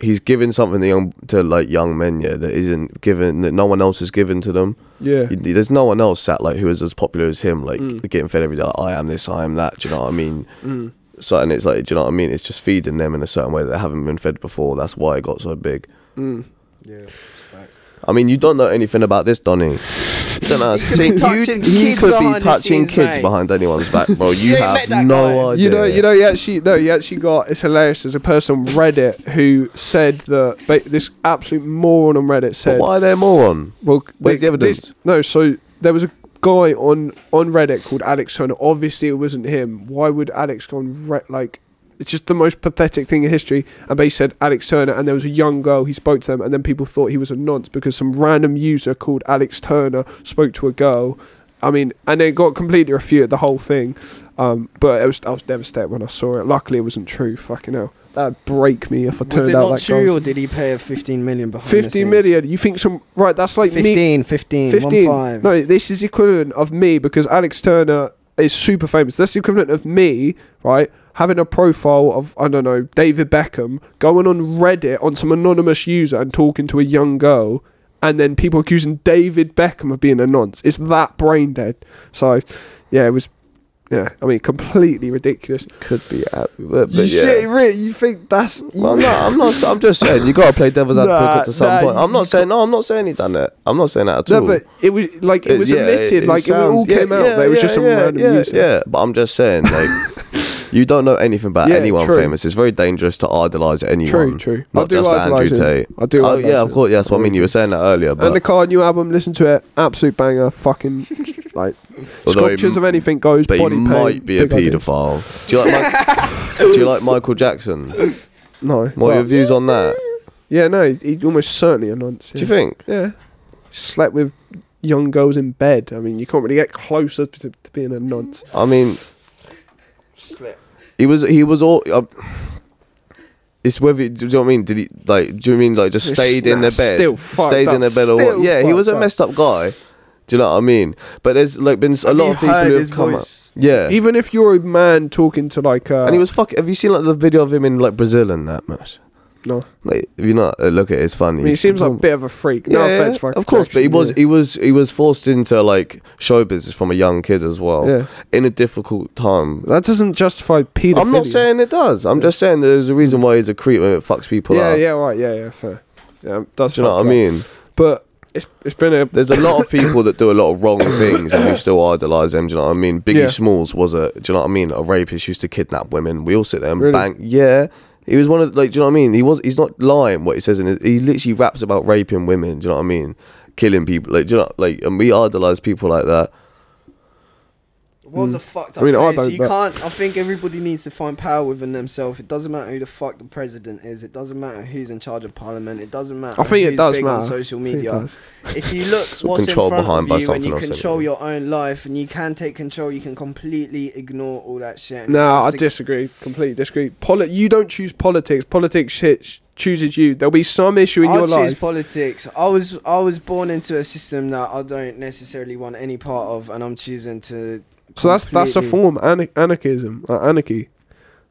he's given something to, young, to like young men, yeah, that isn't given, that no one else is given to them. Yeah, you, there's no one else sat like who is as popular as him, like mm. getting fed every day. Like, I am this, I am that. Do you know what I mean? Mm. So, and it's like, do you know what I mean? It's just feeding them in a certain way that they haven't been fed before. That's why it got so big. Mm. Yeah, it's facts. I mean, you don't know anything about this, Donnie. You don't know. He could touching you, he could be touching scenes, kids mate. Behind anyone's back, bro. You, you have no guy. idea. You know, you know. He actually, no, he actually got. It's hilarious. There's a person on Reddit who said that this absolute moron on Reddit said. But why are they a moron? Well, where's they, the evidence? This, no, so there was a guy on on Reddit called Alex Turner. Obviously, it wasn't him. Why would Alex go on Reddit? Like, it's just the most pathetic thing in history. And they said Alex Turner, and there was a young girl, he spoke to them, and then people thought he was a nonce because some random user called Alex Turner spoke to a girl. I mean, and it got completely refuted, the whole thing. Um, but it was, I was devastated when I saw it. Luckily, it wasn't true. Fucking hell. That'd break me if I turned out like that. Was it not true, or did he pay a fifteen million behind the scenes? fifteen million? You think some... Right, that's like fifteen, me... fifteen, fifteen, one five. No, this is the equivalent of me, because Alex Turner is super famous. That's the equivalent of me, right... having a profile of, I don't know, David Beckham, going on Reddit on some anonymous user and talking to a young girl, and then people accusing David Beckham of being a nonce. It's that brain dead. So, yeah, it was, yeah, I mean, completely ridiculous. Could be, but, but you yeah. shit, really, you think that's... Well, no, I'm not, I'm just saying, you got to play devil's advocate nah, to some nah, point. I'm not saying, no, I'm not saying he done it. I'm not saying that at no, all. No, but it was, like, it was it, admitted, yeah, it, it like, sounds, it all came yeah, out, yeah, but it was yeah, just some yeah, random yeah, user. Yeah, but I'm just saying, like... You don't know anything about yeah, anyone true. famous. It's very dangerous to idolise anyone. True, true. Not just Andrew Tate. I do idolise him. Oh, yeah, of course. Yeah, that's what I mean. You were saying that earlier. But and the Car new album, listen to it. Absolute banger. Fucking, like, sculptures of anything goes, but body paint. But he might be a paedophile. Do you, like Mike, do you like Michael Jackson? No. What are your views on that? Yeah, no, he's almost certainly a nonce. Yeah. Do you think? Yeah. Slept with young girls in bed. I mean, you can't really get closer to, to being a nonce. I mean... Slip. He was, he was all, uh, it's whether, do you know what I mean? Did he, like, do you mean, like, just stayed in their bed? Still stayed in their bed or what? Yeah, he was a messed up guy. Do you know what I mean? But there's, like, been a lot of people who have come up. Yeah. Even if you're a man talking to, like, uh, and he was fucking, have you seen, like, the video of him in, like, Brazil and that much? No. Like, if you're not, uh, look at it, it's funny. I mean, he seems like a bit of a freak. No yeah, offense, Michael. Of course, but he was, yeah. he was, he was forced into, like, show business from a young kid as well. Yeah. In a difficult time. That doesn't justify pedophilia. I'm not saying it does. I'm yeah. just saying there's a reason why he's a creep and it fucks people yeah, up. Yeah, yeah, right. Yeah, yeah, fair. Yeah, that's. Do you know what I mean? But it's it's been a. There's a lot of people that do a lot of wrong things and we still idolise them. Do you know what I mean? Biggie yeah. Smalls was a. Do you know what I mean? A rapist used to kidnap women. We all sit there and really? bang. Yeah. He was one of, like, do you know what I mean? He was, he's not lying what he says in his, he literally raps about raping women, do you know what I mean? Killing people, like, do you know, like, and we idolise people like that. World's mm. a fucked up I mean, place. I you but... can't. I think everybody needs to find power within themselves. It doesn't matter who the fuck the president is. It doesn't matter who's in charge of parliament. It doesn't matter. I think who's it does big matter on social media. If you look what's in front of you and you control your own life and you can take control, you can completely ignore all that shit. No, I disagree. Completely disagree. Poli- you don't choose politics. Politics shit. Chooses you. There'll be some issue in I'll your life. I choose politics. I was I was born into a system that I don't necessarily want any part of, and I'm choosing to. So that's that's a form of ana- anarchism, uh, anarchy.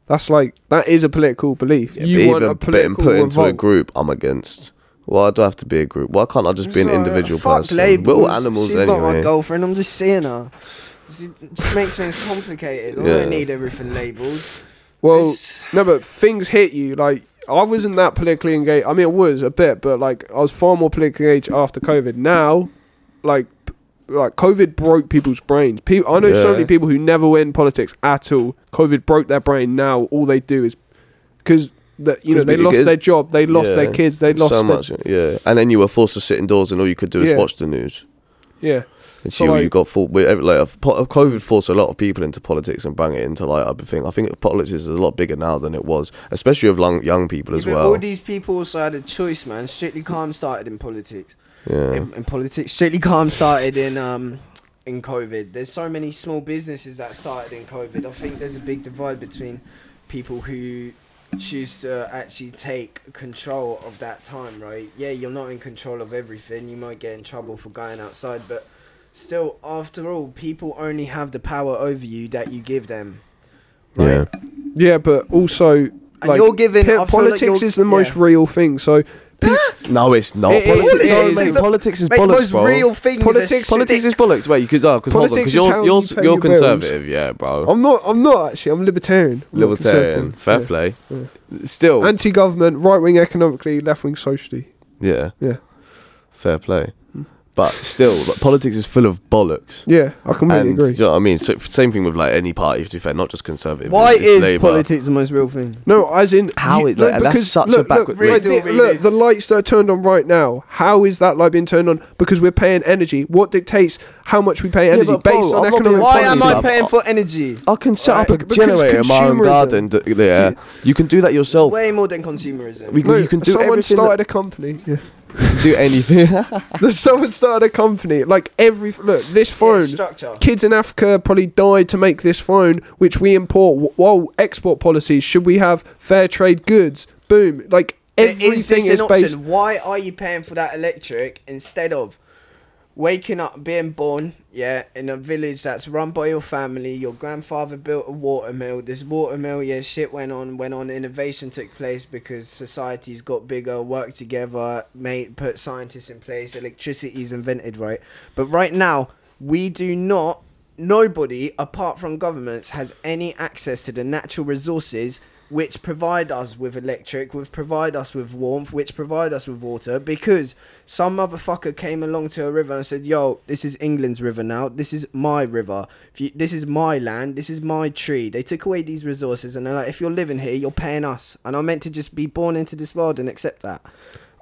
That's like that is a political belief. Yeah, you want a political put revolt. Into a group. I'm against. Why do I have to be a group? Why can't I just it's be an individual right. person? Fuck Labour. We're all animals She's anyway. She's not my girlfriend. I'm just seeing her. It just makes things complicated. I yeah. don't need everything labelled. Well, it's no, but things hit you like. I wasn't that politically engaged. I mean, I was a bit, but like I was far more politically engaged after COVID. Now, like, like COVID broke people's brains. People, I know yeah. so many people who never win politics at all. COVID broke their brain. Now all they do is because that you know they lost their job, they lost yeah. their kids, they lost so much. Yeah, and then you were forced to sit indoors, and all you could do is yeah. watch the news. Yeah. And so you, like, you got full, like COVID forced a lot of people into politics and bang it into like other thing. I think politics is a lot bigger now than it was, especially with long, young people as yeah, well. All these people also had a choice, man. Strictly Calm started in politics. Yeah. In, in politics, Strictly Calm started in um in COVID. There's so many small businesses that started in COVID. I think there's a big divide between people who choose to actually take control of that time, right? Yeah, you're not in control of everything. You might get in trouble for going outside, but still, after all, people only have the power over you that you give them. Right? Yeah. Yeah, but also, and like, you're giving, p- politics like you're, is the yeah. most real thing. So, pe- no, it's not. It, politics, it is, no, mate, politics is mate, bollocks. Most bro. Real things. Politics, politics is bollocks. Wait, you could oh, because because you're you're, you you're your conservative, bills. Yeah, bro. I'm not. I'm not actually. I'm libertarian. I'm libertarian. Fair yeah. play. Yeah. Still, anti-government, right-wing economically, left-wing socially. Yeah. Yeah. Fair play. But still, like, politics is full of bollocks. Yeah, I completely and, agree. Do you know what I mean? So, same thing with like any party, to be fair, not just Conservative. Why is Labour. Politics the most real thing? No, as in how you, it. Like, no, that's such look, a backward. Look, look, look the lights that are turned on right now. How is that light being turned on? Because we're paying energy. What dictates how much we pay energy yeah, based bro, on I'm economic? Why policy. Am I paying for energy? I can set right. up a generator in my own garden. Yeah, you can do that yourself. It's way more than consumerism. We can, no, you can do Someone started a company. Yeah. Do anything. Someone started a company. Like every look, this phone. Yeah, kids in Africa probably died to make this phone, which we import. While export policies, should we have fair trade goods? Boom. Like everything is, this is an based. Option? Why are you paying for that electric instead of waking up, being born, yeah, in a village that's run by your family? Your grandfather built a water mill. This water mill, yeah, shit went on, went on. Innovation took place because societies got bigger, worked together, made put scientists in place. Electricity's invented, right? But right now, we do not. Nobody, apart from governments, has any access to the natural resources which provide us with electric, which provide us with warmth, which provide us with water, because some motherfucker came along to a river and said, yo, this is England's river now, this is my river, if you, this is my land, this is my tree. They took away these resources and they're like, if you're living here, you're paying us. And I'm meant to just be born into this world and accept that.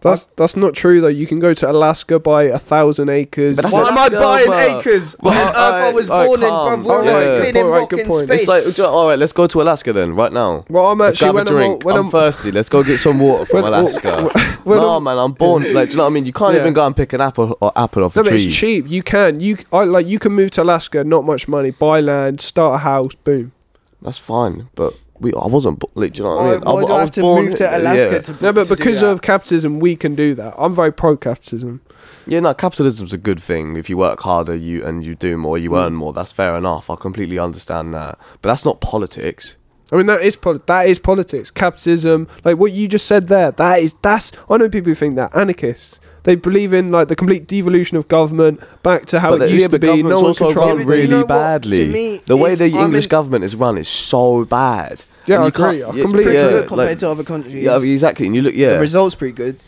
That's that's not true though. You can go to Alaska, buy a thousand acres. Why am I buying acres? Well, on Earth I was born in, bruv. We're all spinning rock in space. It's like, all right, let's go to Alaska then, right now. Well, I'm actually when I'm when I'm thirsty, let's go get some water from Alaska. No, man, I'm born. Like, do you know what I mean? You can't even go and pick an apple or apple off a tree. No, but it's cheap. You can you I like you can move to Alaska, not much money, buy land, start a house, boom. That's fine, but. We, I wasn't, do you know what I mean? Why I, do I, I have to move to Alaska yeah. to No, but to because of capitalism, we can do that. I'm very pro-capitalism. Yeah, no, capitalism's a good thing. If you work harder you and you do more, you mm. earn more. That's fair enough. I completely understand that. But that's not politics. I mean, that is poli- that is politics. Capitalism, like what you just said there, that is, that's, I know people who think that, anarchists. They believe in like the complete devolution of government back to how but it used yeah, to be. No one controlled yeah, really you know badly. Me, the way the I'm English government is run is so bad. Yeah, I agree. I completely agree. Yeah, good compared like, to other countries. Yeah, exactly. And you look, yeah, the result's pretty good.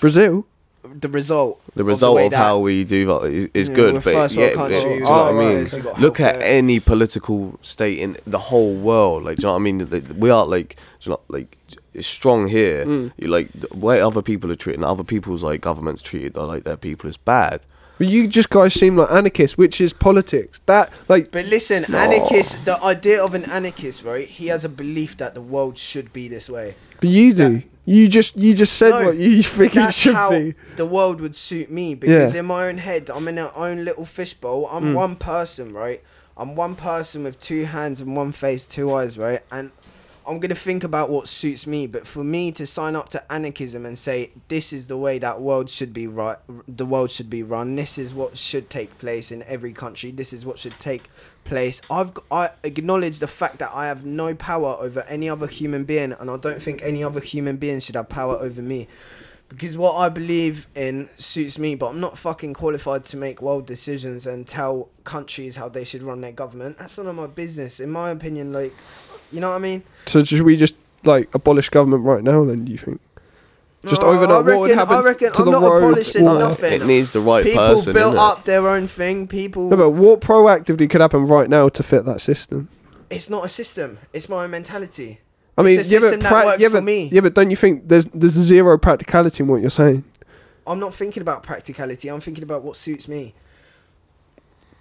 Brazil. The result. The result of, the of how we do that is, is yeah, good, but yeah, country, it, do you know oh, what I mean? Right. Look at there. Any political state in the whole world. Like, do you know what I mean? We are like, do you know, like. It's strong here. Mm. You like the way other people are treated, and other people's like governments treated, or like their people is bad. But you just guys seem like anarchists, which is politics. That like. But listen, oh. anarchist. The idea of an anarchist, right? He has a belief that the world should be this way. But you do. That, you just you just said no, what you think it should how be. The world would suit me because yeah. in my own head, I'm in our own little fishbowl. I'm mm. one person, right? I'm one person with two hands and one face, two eyes, right? And I'm going to think about what suits me. But for me to sign up to anarchism and say, this is the way that world should be right, the world should be run. This is what should take place in every country. This is what should take place. I've, I acknowledge the fact that I have no power over any other human being. And I don't think any other human being should have power over me. Because what I believe in suits me, but I'm not fucking qualified to make world decisions and tell countries how they should run their government. That's none of my business. In my opinion, like, you know what I mean? So should we just, like, abolish government right now then, do you think? Just no, overnight, I reckon, what would happen I reckon, to I'm the not road? Abolishing no, nothing. It needs the right People person, People built up it? Their own thing. People... No, but what proactively could happen right now to fit that system? It's not a system. It's my own mentality. I mean, it's a yeah, system but pra- that works yeah, but, for me. Yeah, but don't you think there's there's zero practicality in what you're saying? I'm not thinking about practicality. I'm thinking about what suits me.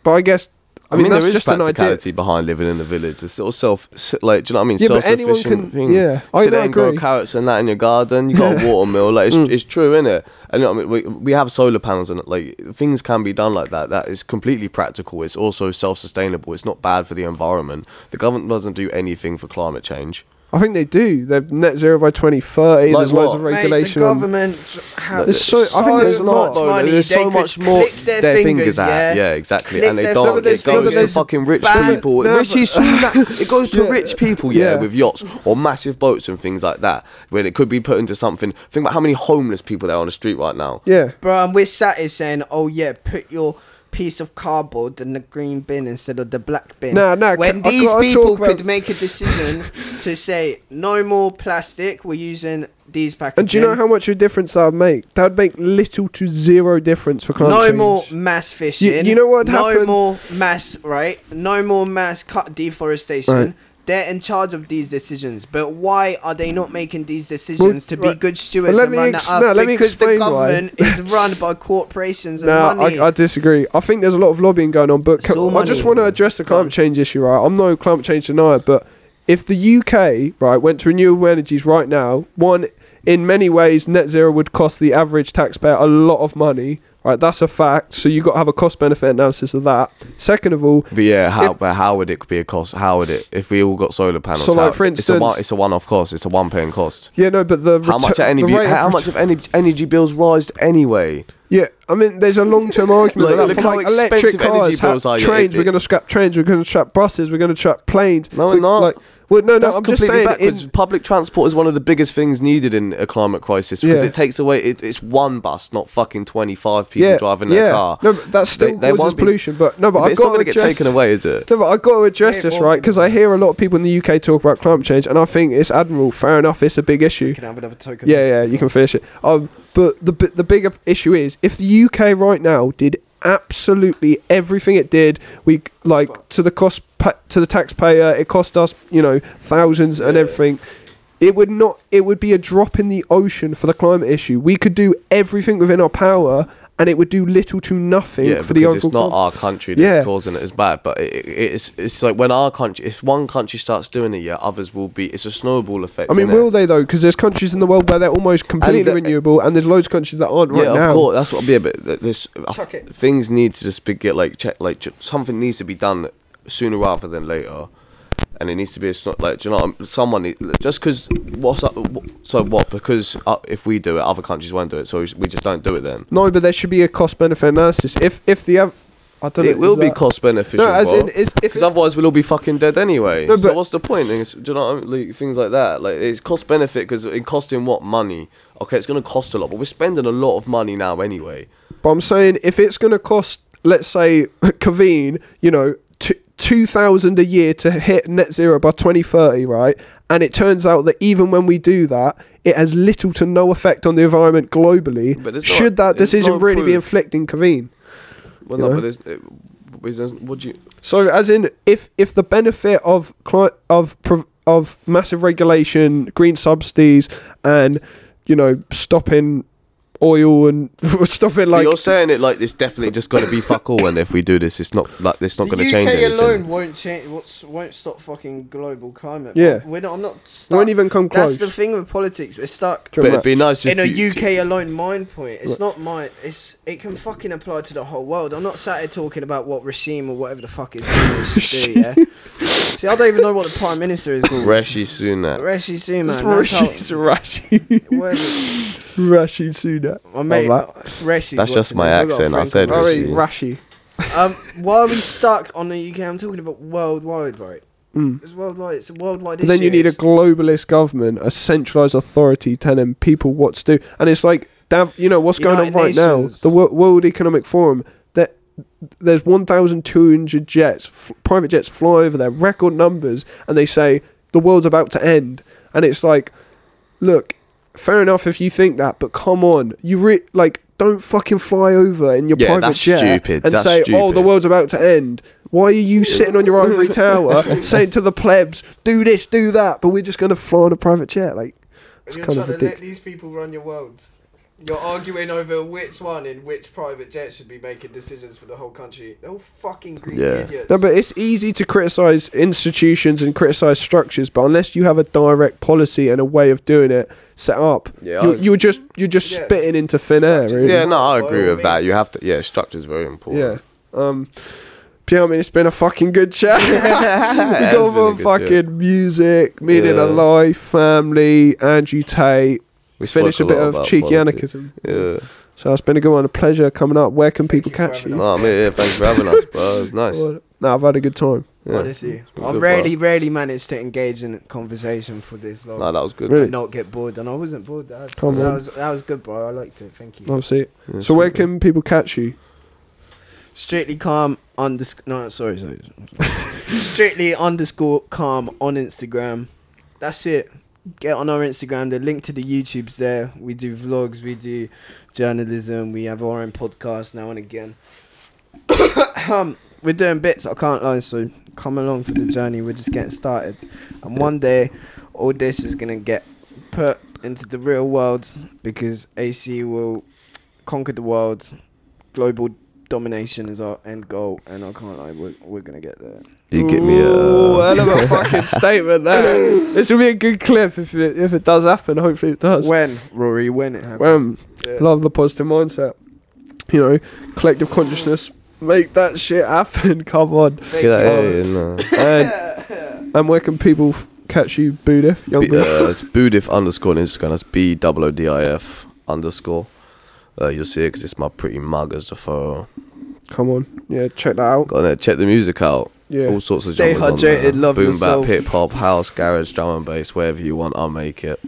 But I guess, I, I mean, mean, that's there is just practicality an idea. Behind living in the village. It's sort of self, like, do you know what I mean? Yeah, but anyone can, thing. Yeah. I Sit there and grow carrots and that in your garden. You got a watermill. Like, it's, mm. it's true, isn't it? And you know what I mean, we we have solar panels and like things can be done like that. That is completely practical. It's also self-sustainable. It's not bad for the environment. The government doesn't do anything for climate change. I think they do. They're net zero by twenty thirty. Like there's what? Loads of regulation. Mate, the government have so, so I think there's much lot. Money. There's so much more their, their fingers, fingers at. Yeah, yeah exactly. And they don't. It goes to fucking rich bad, people. No, Rishi Sunak. It goes to yeah. rich people, yeah, yeah, with yachts or massive boats and things like that. When it could be put into something. Think about how many homeless people there are on the street right now. Yeah. Bro, and we're sat here saying, oh yeah, put your piece of cardboard in the green bin instead of the black bin. No, no, when these people could make a decision to say no more plastic, we're using these packaging. And do you know how much of a difference that would make? That would make little to zero difference for climate change. No more mass fishing. You, you know what would happen? No more mass, right? No more mass cut deforestation. Right. They're in charge of these decisions, but why are they not making these decisions well, to be right. good stewards well, and run ex- that up? No, because the government is run by corporations and no, money. I, I disagree. I think there's a lot of lobbying going on, but ca- I just want to address the climate change issue, right? I'm no climate change denier, but if the U K, right, went to renewable energies right now, one, in many ways, net zero would cost the average taxpayer a lot of money. Right, that's a fact. So you've got to have a cost-benefit analysis of that. Second of all... But yeah, how, if, but how would it be a cost? How would it... If we all got solar panels... So, like, for instance... It's a, it's a one-off cost. It's a one-paying cost. Yeah, no, but the... How retu- much, energy, the how much of energy, energy bills rise anyway? Yeah, I mean, there's a long-term argument. Like, look how like electric cars, bills are trains, it, it, we're going to scrap trains, we're going to scrap buses, we're going to scrap planes. No, we're not. Like, well, no, no, that's I'm just saying backwards. Public transport is one of the biggest things needed in a climate crisis because yeah. it takes away, it, it's one bus, not fucking twenty-five people yeah, driving yeah. their car. No, but that still they, causes they pollution, be, but no, but, but I've got to address... It's not going to get taken away, is it? No, but I've got to address yeah, this, right, because I hear a lot of people in the U K talk about climate change and I think it's admirable, fair enough, it's a big issue. You can have another token. Yeah, yeah, you can finish it. Um, But the the bigger issue is, if the U K right now did absolutely everything it did, we like to the cost pa- to the taxpayer, it cost us, you know, thousands yeah. and everything. It would not. It would be a drop in the ocean for the climate issue. We could do everything within our power, and it would do little to nothing yeah, for the overall. Yeah, because it's not our country that's yeah. causing it as bad. But it, it, it's it's like when our country, if one country starts doing it, yeah, others will be. It's a snowball effect. I mean, will it? They though? Because there's countries in the world where they're almost completely and renewable, and there's loads of countries that aren't yeah, right now. Yeah, of course. That's what I'll be a bit. This things need to just be get like check like something needs to be done sooner rather than later. And it needs to be a snot, like, do you know what, someone, just because, what's up, so what, because uh, if we do it, other countries won't do it, so we just don't do it then. No, but there should be a cost-benefit analysis. If if the, av- I don't know. It will be that... cost-beneficial, no, as in, is, if because otherwise we'll all be fucking dead anyway. No, so what's the point? It's, do you know what I mean? Like, things like that, like, it's cost-benefit, because it's costing what, money? Okay, it's going to cost a lot, but we're spending a lot of money now anyway. But I'm saying, if it's going to cost, let's say, Kaveen, you know, two thousand a year to hit net zero by twenty thirty, right? And it turns out that even when we do that, it has little to no effect on the environment globally. But should not, that decision really proof. Be inflicting Kaveen? Well, you no, know? But there's, it, there's, what do you... So, as in, if if the benefit of cli- of of massive regulation, green subsidies, and, you know, stopping oil and stuff in like. But you're saying it like this. Definitely just got to be fuck all. And if we do this, it's not like it's not going to change anything. The U K alone won't change. What's, won't stop fucking global climate. Yeah, we're not. I'm not. Stuck. Won't even come close. That's the thing with politics. We're stuck. But it'd be nice in if a you, U K alone mind point. It's right. not mine. It's it can fucking apply to the whole world. I'm not sat here talking about what regime or whatever the fuck is do. Yeah. See, I don't even know what the prime minister is called. Rishi Sunak. Rishi Sunak. Rishi's Rishi. Where is it? Rashi Sunak. Oh, mate, oh, that. That's just my this. accent. I said very Rashi. Um, why are we stuck on the U K? I'm talking about worldwide, right? Mm. It's worldwide. It's a worldwide and issue. Then you need a globalist government, a centralised authority telling people what to do. And it's like, damn, you know, what's United going on right Nations. now? The Wo- World Economic Forum. That there's one thousand two hundred jets, f- private jets, fly over there, record numbers, and they say the world's about to end. And it's like, look. Fair enough if you think that, but come on, you re- like don't fucking fly over in your yeah, private jet stupid. and that's say, stupid. "Oh, the world's about to end." Why are you sitting on your ivory tower saying to the plebs, "Do this, do that," but we're just gonna fly on a private jet? Like, it's you're kind trying of to let these people run your world. You're arguing over which one in which private jet should be making decisions for the whole country. They're all fucking green yeah. idiots. No, but it's easy to criticise institutions and criticise structures, but unless you have a direct policy and a way of doing it set up, yeah, you, you're just you're just yeah. spitting into thin structures, air. Really. Yeah, no, I agree with that. You have to. Yeah, structure's very important. Yeah. Um, yeah, I mean, it's been a fucking good chat. We've gone on fucking chat. music, meaning yeah. of life, family, Andrew Tate. We finished a, a bit of cheeky politics. anarchism. Yeah. So it's been a good one, a pleasure coming up. Where can thank people you catch you? No, I mean, yeah, thanks for having us, bro. It's nice. Well, no, I've had a good time. Yeah. Honestly, I rarely, part. rarely managed to engage in conversation for this long. No, that was good. Really? Not get bored, and I wasn't bored. That, Come that on. was that was good, bro. I liked it. Thank you. Obviously. Yeah, so where can people catch you? Strictly Calm underscore. No, sorry, sorry. Strictly underscore Calm on Instagram. That's it. Get on our Instagram. The link to the YouTube's there. We do vlogs. We do journalism. We have our own podcast now and again. um, we're doing bits. I can't lie. So come along for the journey. We're just getting started. And one day, all this is gonna get put into the real world because A C will conquer the world. Global domination is our end goal, and I can't lie, we're, we're gonna get there. You get me a Ooh, hell of a fucking statement there. This will be a good clip if it, if it does happen. Hopefully it does. When, Rory, when it happens. When, yeah. Love the positive mindset. You know, collective consciousness. Make that shit happen. Come on. Get that hey, no. and, and where can people f- catch you, Budif? Young B- Budif? Uh, it's Budif underscore on Instagram. That's B O O D I F underscore. Uh, you'll see it because it's my pretty mug as the photo. Come on, yeah, check that out. Go on there, check the music out. Yeah, all sorts of stay genres hydrated, on there. Love boom yourself. Boom bap, hip hop, house, garage, drum and bass, wherever you want, I'll make it.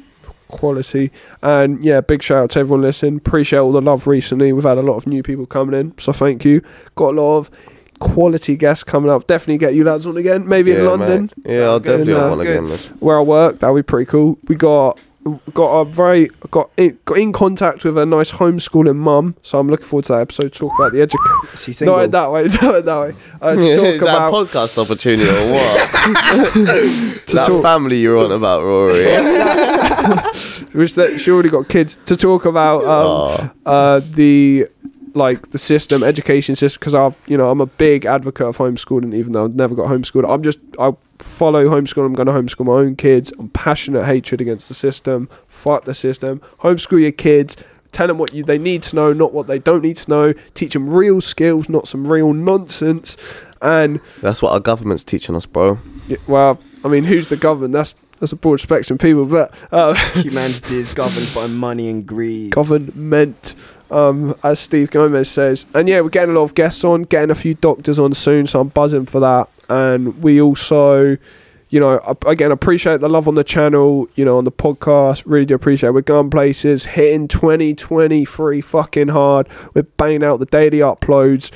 Quality. And yeah, big shout out to everyone listening. Appreciate all the love recently. We've had a lot of new people coming in, so thank you. Got a lot of quality guests coming up. Definitely get you lads on again. Maybe yeah, in London. Mate. Yeah, so I'll definitely on one again. Man. Where I work, that'll be pretty cool. We got. Got a very got in, got in contact with a nice homeschooling mum, so I'm looking forward to that episode. Talk about the education. No, that way, no, that way. Uh, to yeah, talk is about that a podcast opportunity or what? to that talk... family you're on about, Rory. Which that she already got kids to talk about um, oh. uh, the like the system, education system. Because I, you know, I'm a big advocate of homeschooling, even though I've never got homeschooled. I'm just I. follow homeschool. I'm going to homeschool my own kids. I'm passionate hatred against the system. Fight the system. Homeschool your kids. Tell them what you they need to know, not what they don't need to know. Teach them real skills, not some real nonsense. And that's what our government's teaching us, bro. Yeah, well, I mean, who's the government? That's that's a broad spectrum of people, but uh, humanity is governed by money and greed. Government. Um, as Steve Gomez says. And yeah, we're getting a lot of guests on, getting a few doctors on soon, so I'm buzzing for that. And we also, you know, again, appreciate the love on the channel, you know, on the podcast. Really do appreciate it. We're going places, hitting twenty twenty-three fucking hard. We're banging out the daily uploads.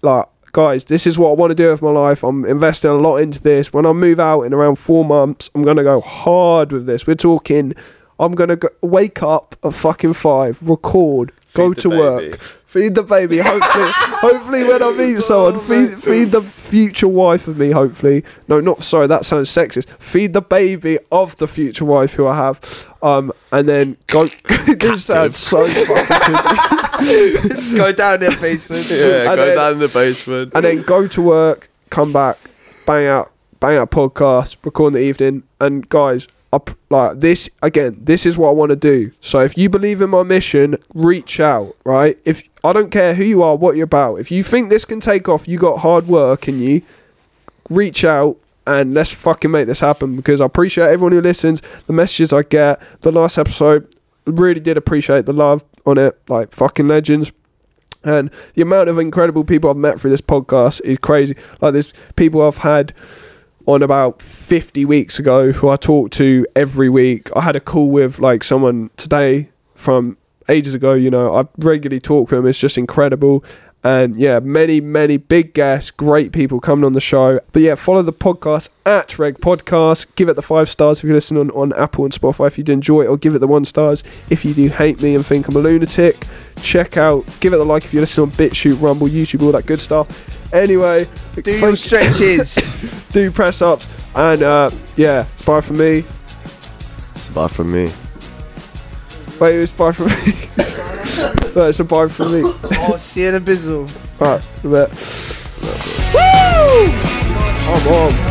Like, guys, this is what I want to do with my life. I'm investing a lot into this. When I move out in around four months, I'm going to go hard with this. We're talking, I'm going to wake up at fucking five, record Go to work. Feed the baby. Hopefully, hopefully when I meet someone, oh, feed, feed the future wife of me, hopefully. No, not, sorry, that sounds sexist. Feed the baby of the future wife who I have. Um, and then go, this sounds so fucking go down in the basement. Yeah, and go then, down in the basement. And then go to work, come back, bang out, bang out podcast, record in the evening. And guys, up, like this again, this is what I want to do. So if you believe in my mission, reach out, right? If I don't care who you are, what you're about, if you think this can take off, you got hard work in you, reach out and let's fucking make this happen, because I appreciate everyone who listens, the messages I get. The last episode, really did appreciate the love on it, like fucking legends. And the amount of incredible people I've met through this podcast is crazy. Like there's people I've had on about fifty weeks ago who I talk to every week. I had a call with like someone today from ages ago, you know, I regularly talk to them. It's just incredible. And yeah, many, many big guests, great people coming on the show. But yeah, follow the podcast at Reg Podcast. Give it the five stars if you listen on, on Apple and Spotify if you do enjoy it, or give it the one stars if you do hate me and think I'm a lunatic. Check out, give it the like if you listen on BitChute, Rumble, YouTube, all that good stuff. Anyway, do your stretches, do press ups, and uh, yeah, it's bye from me. It's a bye from me. Wait, it's bye from me. No, it's a bye from me. Oh, see you in a bizzle. Alright, a bit. Woo! Come on.